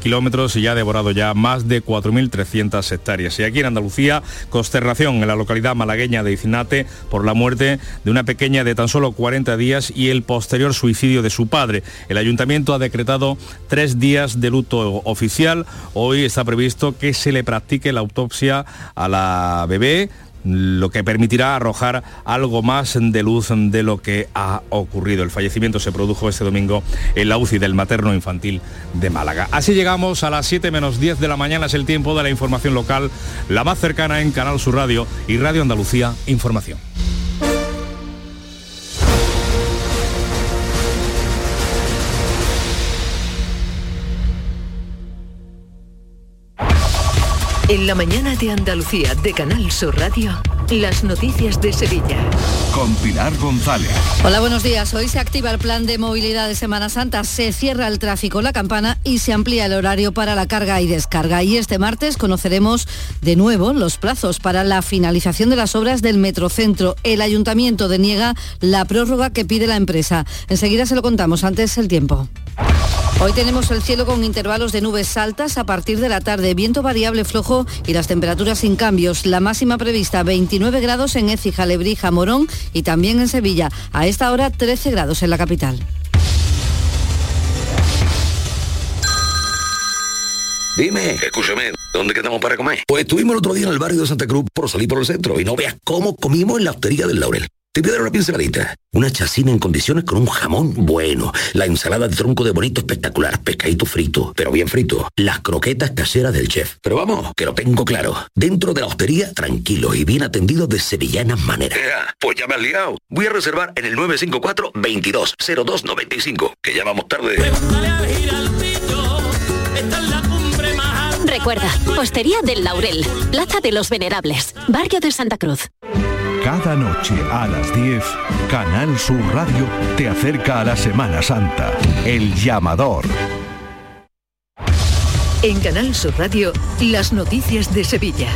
kilómetros y ha devorado ya más de cuatro mil trescientas hectáreas. Y aquí en Andalucía, consternación en la localidad malagueña de Iznate por la muerte de una pequeña de tan solo cuarenta días y el posterior suicidio de su padre. El ayuntamiento ha decretado tres días de luto oficial. Hoy está previsto que se le practique la autopsia a la bebé, lo que permitirá arrojar algo más de luz de lo que ha ocurrido. El fallecimiento se produjo este domingo en la U C I del Materno Infantil de Málaga. Así llegamos a las siete menos diez de la mañana. Es el tiempo de la información local, la más cercana en Canal Sur Radio y Radio Andalucía Información. En la mañana de Andalucía, de Canal Sur Radio, las noticias de Sevilla. Con Pilar González. Hola, buenos días. Hoy se activa el plan de movilidad de Semana Santa. Se cierra el tráfico en La Campana y se amplía el horario para la carga y descarga. Y este martes conoceremos de nuevo los plazos para la finalización de las obras del Metrocentro. El Ayuntamiento deniega la prórroga que pide la empresa. Enseguida se lo contamos, antes el tiempo. Hoy tenemos el cielo con intervalos de nubes altas a partir de la tarde, viento variable flojo y las temperaturas sin cambios. La máxima prevista veintinueve grados en Écija, Lebrija, Morón y también en Sevilla. A esta hora trece grados en la capital. Dime, escúchame, ¿dónde quedamos para comer? Pues estuvimos el otro día en el barrio de Santa Cruz por salir por el centro y no veas cómo comimos en la hostería del Laurel. Te voy a dar una pinceladita. Una chacina en condiciones con un jamón bueno. La ensalada de tronco de bonito espectacular. Pescadito frito, pero bien frito. Las croquetas caseras del chef. Pero vamos, que lo tengo claro. Dentro de la hostería, tranquilos y bien atendidos de sevillanas maneras. Eh, pues ya me has liado. Voy a reservar en el nueve cinco cuatro, veintidós, cero dos noventa y cinco. Que ya vamos tarde. Pregúntale al Giraldillo. Está en la cumbre más alta. Recuerda, Hostería del Laurel. Plaza de los Venerables. Barrio de Santa Cruz. Cada noche a las diez, Canal Sur Radio te acerca a la Semana Santa. El Llamador. En Canal Sur Radio, las noticias de Sevilla.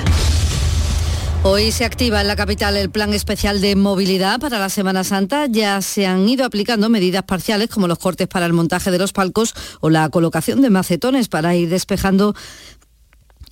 Hoy se activa en la capital el plan especial de movilidad para la Semana Santa. Ya se han ido aplicando medidas parciales como los cortes para el montaje de los palcos o la colocación de macetones para ir despejando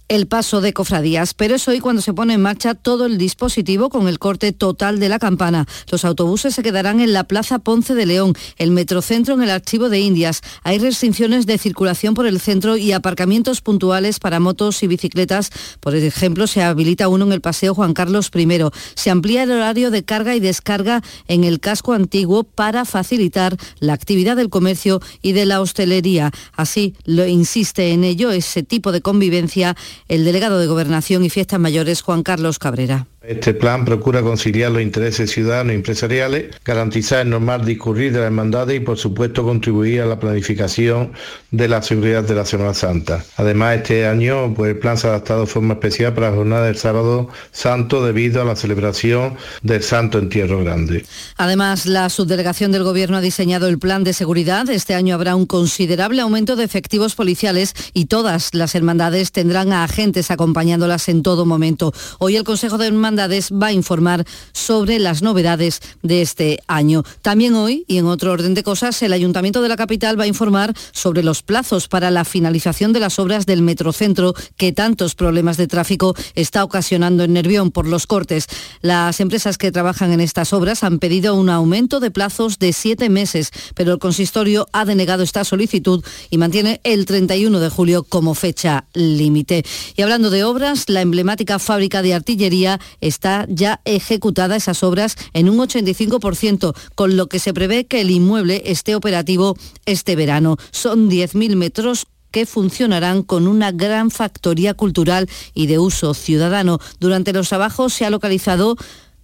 el paso de cofradías, pero es hoy cuando se pone en marcha todo el dispositivo con el corte total de La Campana. Los autobuses se quedarán en la Plaza Ponce de León, el Metrocentro en el Archivo de Indias. Hay restricciones de circulación por el centro y aparcamientos puntuales para motos y bicicletas. Por ejemplo, se habilita uno en el Paseo Juan Carlos primero. Se amplía el horario de carga y descarga en el casco antiguo para facilitar la actividad del comercio y de la hostelería. Así lo insiste en ello ese tipo de convivencia el delegado de Gobernación y Fiestas Mayores, Juan Carlos Cabrera. Este plan procura conciliar los intereses ciudadanos y empresariales, garantizar el normal discurrir de las hermandades y, por supuesto, contribuir a la planificación de la seguridad de la Semana Santa. Además, este año pues, el plan se ha adaptado de forma especial para la jornada del Sábado Santo debido a la celebración del Santo Entierro Grande. Además, la subdelegación del Gobierno ha diseñado el plan de seguridad. Este año habrá un considerable aumento de efectivos policiales y todas las hermandades tendrán a agentes acompañándolas en todo momento. Hoy el Consejo de Hermandades Hermandades va a informar sobre las novedades de este año. También hoy, y en otro orden de cosas, el Ayuntamiento de la capital va a informar sobre los plazos para la finalización de las obras del Metrocentro que tantos problemas de tráfico está ocasionando en Nervión por los cortes. Las empresas que trabajan en estas obras han pedido un aumento de plazos de siete meses, pero el consistorio ha denegado esta solicitud y mantiene el treinta y uno de julio como fecha límite. Y hablando de obras, la emblemática fábrica de artillería está ya ejecutada esas obras en un ochenta y cinco por ciento, con lo que se prevé que el inmueble esté operativo este verano. Son diez mil metros que funcionarán con una gran factoría cultural y de uso ciudadano. Durante los trabajos se ha localizado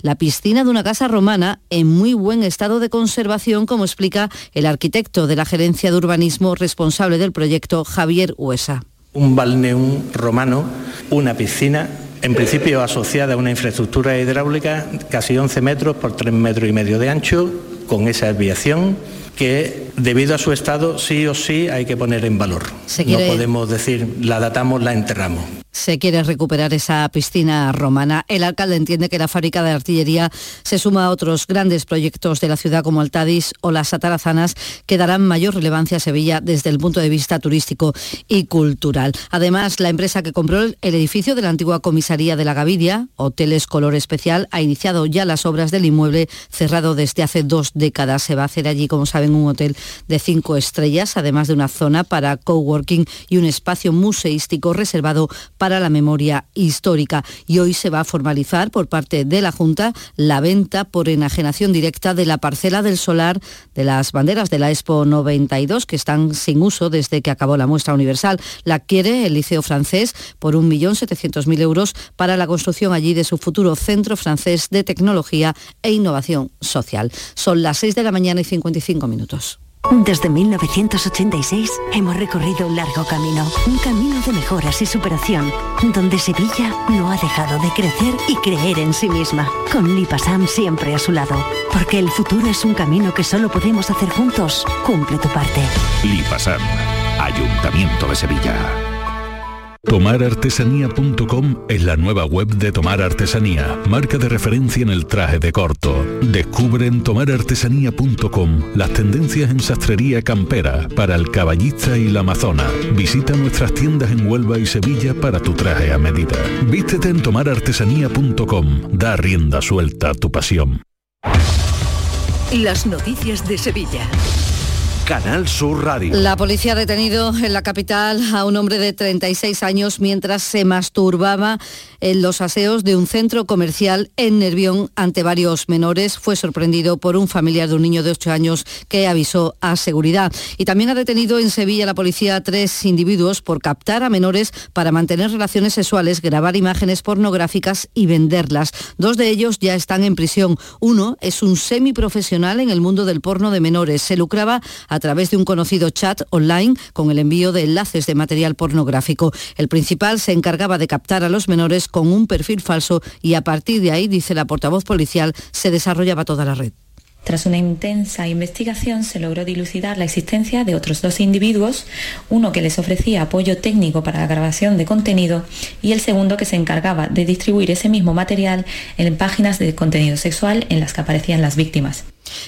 la piscina de una casa romana en muy buen estado de conservación, como explica el arquitecto de la Gerencia de Urbanismo responsable del proyecto, Javier Huesa. Un balneum romano, una piscina, en principio asociada a una infraestructura hidráulica casi once metros por tres metros y medio de ancho, con esa desviación que debido a su estado sí o sí hay que poner en valor. No podemos decir la datamos, la enterramos. Se quiere recuperar esa piscina romana. El alcalde entiende que la fábrica de artillería se suma a otros grandes proyectos de la ciudad como Altadis o las Atarazanas, que darán mayor relevancia a Sevilla desde el punto de vista turístico y cultural. Además, la empresa que compró el edificio de la antigua comisaría de la Gavidia, Hoteles Color Especial, ha iniciado ya las obras del inmueble cerrado desde hace dos décadas. Se va a hacer allí, como saben, un hotel de cinco estrellas, además de una zona para coworking y un espacio museístico reservado para para la memoria histórica. Y hoy se va a formalizar por parte de la Junta la venta por enajenación directa de la parcela del solar de las banderas de la Expo noventa y dos, que están sin uso desde que acabó la muestra universal. La adquiere el Liceo Francés por un millón setecientos mil euros para la construcción allí de su futuro Centro Francés de Tecnología e Innovación Social. Son las seis de la mañana y cincuenta y cinco minutos. Desde mil novecientos ochenta y seis hemos recorrido un largo camino, un camino de mejoras y superación, donde Sevilla no ha dejado de crecer y creer en sí misma, con Lipasam siempre a su lado, porque el futuro es un camino que solo podemos hacer juntos. Cumple tu parte. Lipasam, Ayuntamiento de Sevilla. tomar artesanía punto com es la nueva web de Tomar Artesanía, marca de referencia en el traje de corto. Descubre en tomar artesanía punto com las tendencias en sastrería campera para el caballista y la amazona. Visita nuestras tiendas en Huelva y Sevilla para tu traje a medida. Vístete en tomar artesanía punto com. Da rienda suelta a tu pasión. Las noticias de Sevilla. Canal Sur Radio. La policía ha detenido en la capital a un hombre de treinta y seis años mientras se masturbaba en los aseos de un centro comercial en Nervión ante varios menores. Fue sorprendido por un familiar de un niño de ocho años que avisó a seguridad. Y también ha detenido en Sevilla la policía a tres individuos por captar a menores para mantener relaciones sexuales, grabar imágenes pornográficas y venderlas. Dos de ellos ya están en prisión. Uno es un semiprofesional en el mundo del porno de menores. Se lucraba a a través de un conocido chat online con el envío de enlaces de material pornográfico. El principal se encargaba de captar a los menores con un perfil falso y a partir de ahí, dice la portavoz policial, se desarrollaba toda la red. Tras una intensa investigación se logró dilucidar la existencia de otros dos individuos, uno que les ofrecía apoyo técnico para la grabación de contenido y el segundo que se encargaba de distribuir ese mismo material en páginas de contenido sexual en las que aparecían las víctimas.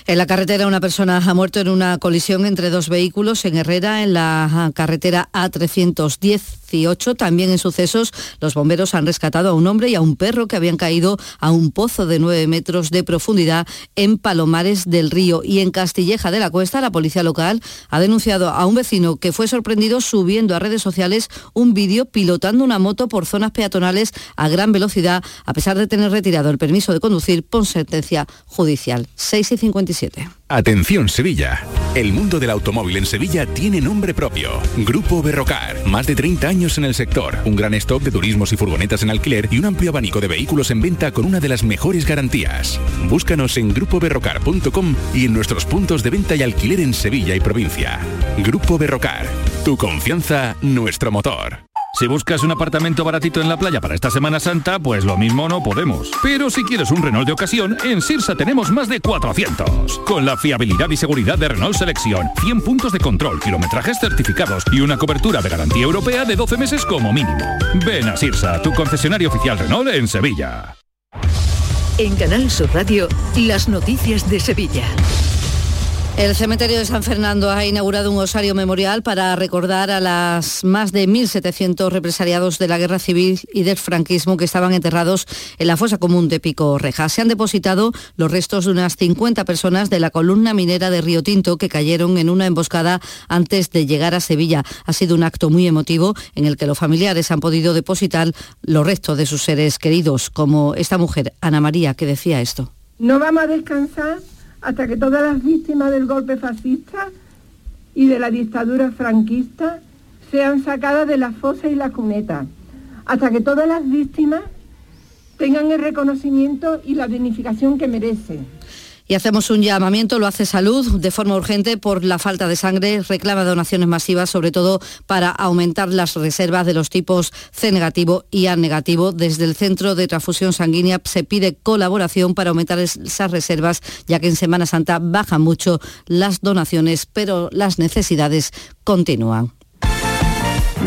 En la carretera, una persona ha muerto en una colisión entre dos vehículos en Herrera, en la carretera A trescientos dieciocho. También en sucesos, los bomberos han rescatado a un hombre y a un perro que habían caído a un pozo de nueve metros de profundidad en Palomares del Río. Y en Castilleja de la Cuesta, la policía local ha denunciado a un vecino que fue sorprendido subiendo a redes sociales un vídeo pilotando una moto por zonas peatonales a gran velocidad, a pesar de tener retirado el permiso de conducir por sentencia judicial. seis y cincuenta y siete. Atención Sevilla. El mundo del automóvil en Sevilla tiene nombre propio. Grupo Berrocar. Más de treinta años en el sector. Un gran stock de turismos y furgonetas en alquiler y un amplio abanico de vehículos en venta con una de las mejores garantías. Búscanos en grupo berrocar punto com y en nuestros puntos de venta y alquiler en Sevilla y provincia. Grupo Berrocar. Tu confianza, nuestro motor. Si buscas un apartamento baratito en la playa para esta Semana Santa, pues lo mismo no podemos. Pero si quieres un Renault de ocasión, en Sirsa tenemos más de cuatrocientos. Con la fiabilidad y seguridad de Renault Selección, cien puntos de control, kilometrajes certificados y una cobertura de garantía europea de doce meses como mínimo. Ven a Sirsa, tu concesionario oficial Renault en Sevilla. En Canal Sur Radio, las noticias de Sevilla. El cementerio de San Fernando ha inaugurado un osario memorial para recordar a las más de mil setecientos represaliados de la Guerra Civil y del franquismo que estaban enterrados en la fosa común de Pico Reja. Se han depositado los restos de unas cincuenta personas de la columna minera de Río Tinto que cayeron en una emboscada antes de llegar a Sevilla. Ha sido un acto muy emotivo en el que los familiares han podido depositar los restos de sus seres queridos, como esta mujer, Ana María, que decía esto. No vamos a descansar hasta que todas las víctimas del golpe fascista y de la dictadura franquista sean sacadas de las fosas y las cunetas, hasta que todas las víctimas tengan el reconocimiento y la dignificación que merecen. Y hacemos un llamamiento, lo hace Salud, de forma urgente por la falta de sangre, reclama donaciones masivas, sobre todo para aumentar las reservas de los tipos C negativo y A negativo. Desde el Centro de Transfusión Sanguínea se pide colaboración para aumentar esas reservas, ya que en Semana Santa bajan mucho las donaciones, pero las necesidades continúan.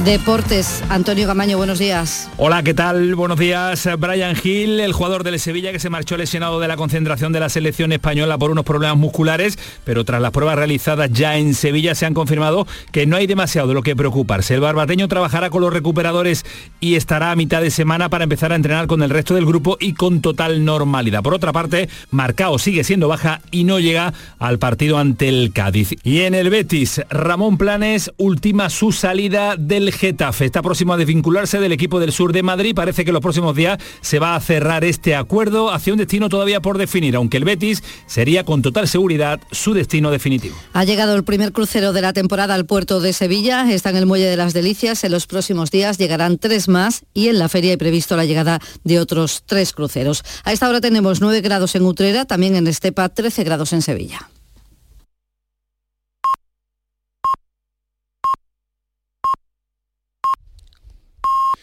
Deportes, Antonio Camaño, buenos días. Hola, ¿qué tal? Buenos días. Brian Hill, el jugador del Sevilla que se marchó lesionado de la concentración de la selección española por unos problemas musculares, pero tras las pruebas realizadas ya en Sevilla se han confirmado que no hay demasiado de lo que preocuparse. El barbateño trabajará con los recuperadores y estará a mitad de semana para empezar a entrenar con el resto del grupo y con total normalidad. Por otra parte, Marcao sigue siendo baja y no llega al partido ante el Cádiz. Y en el Betis, Ramón Planes ultima su salida del El Getafe. Está próximo a desvincularse del equipo del sur de Madrid. Parece que en los próximos días se va a cerrar este acuerdo hacia un destino todavía por definir, aunque el Betis sería con total seguridad su destino definitivo. Ha llegado el primer crucero de la temporada al puerto de Sevilla. Está en el Muelle de las Delicias. En los próximos días llegarán tres más y en la feria hay previsto la llegada de otros tres cruceros. A esta hora tenemos nueve grados en Utrera, también en Estepa, trece grados en Sevilla.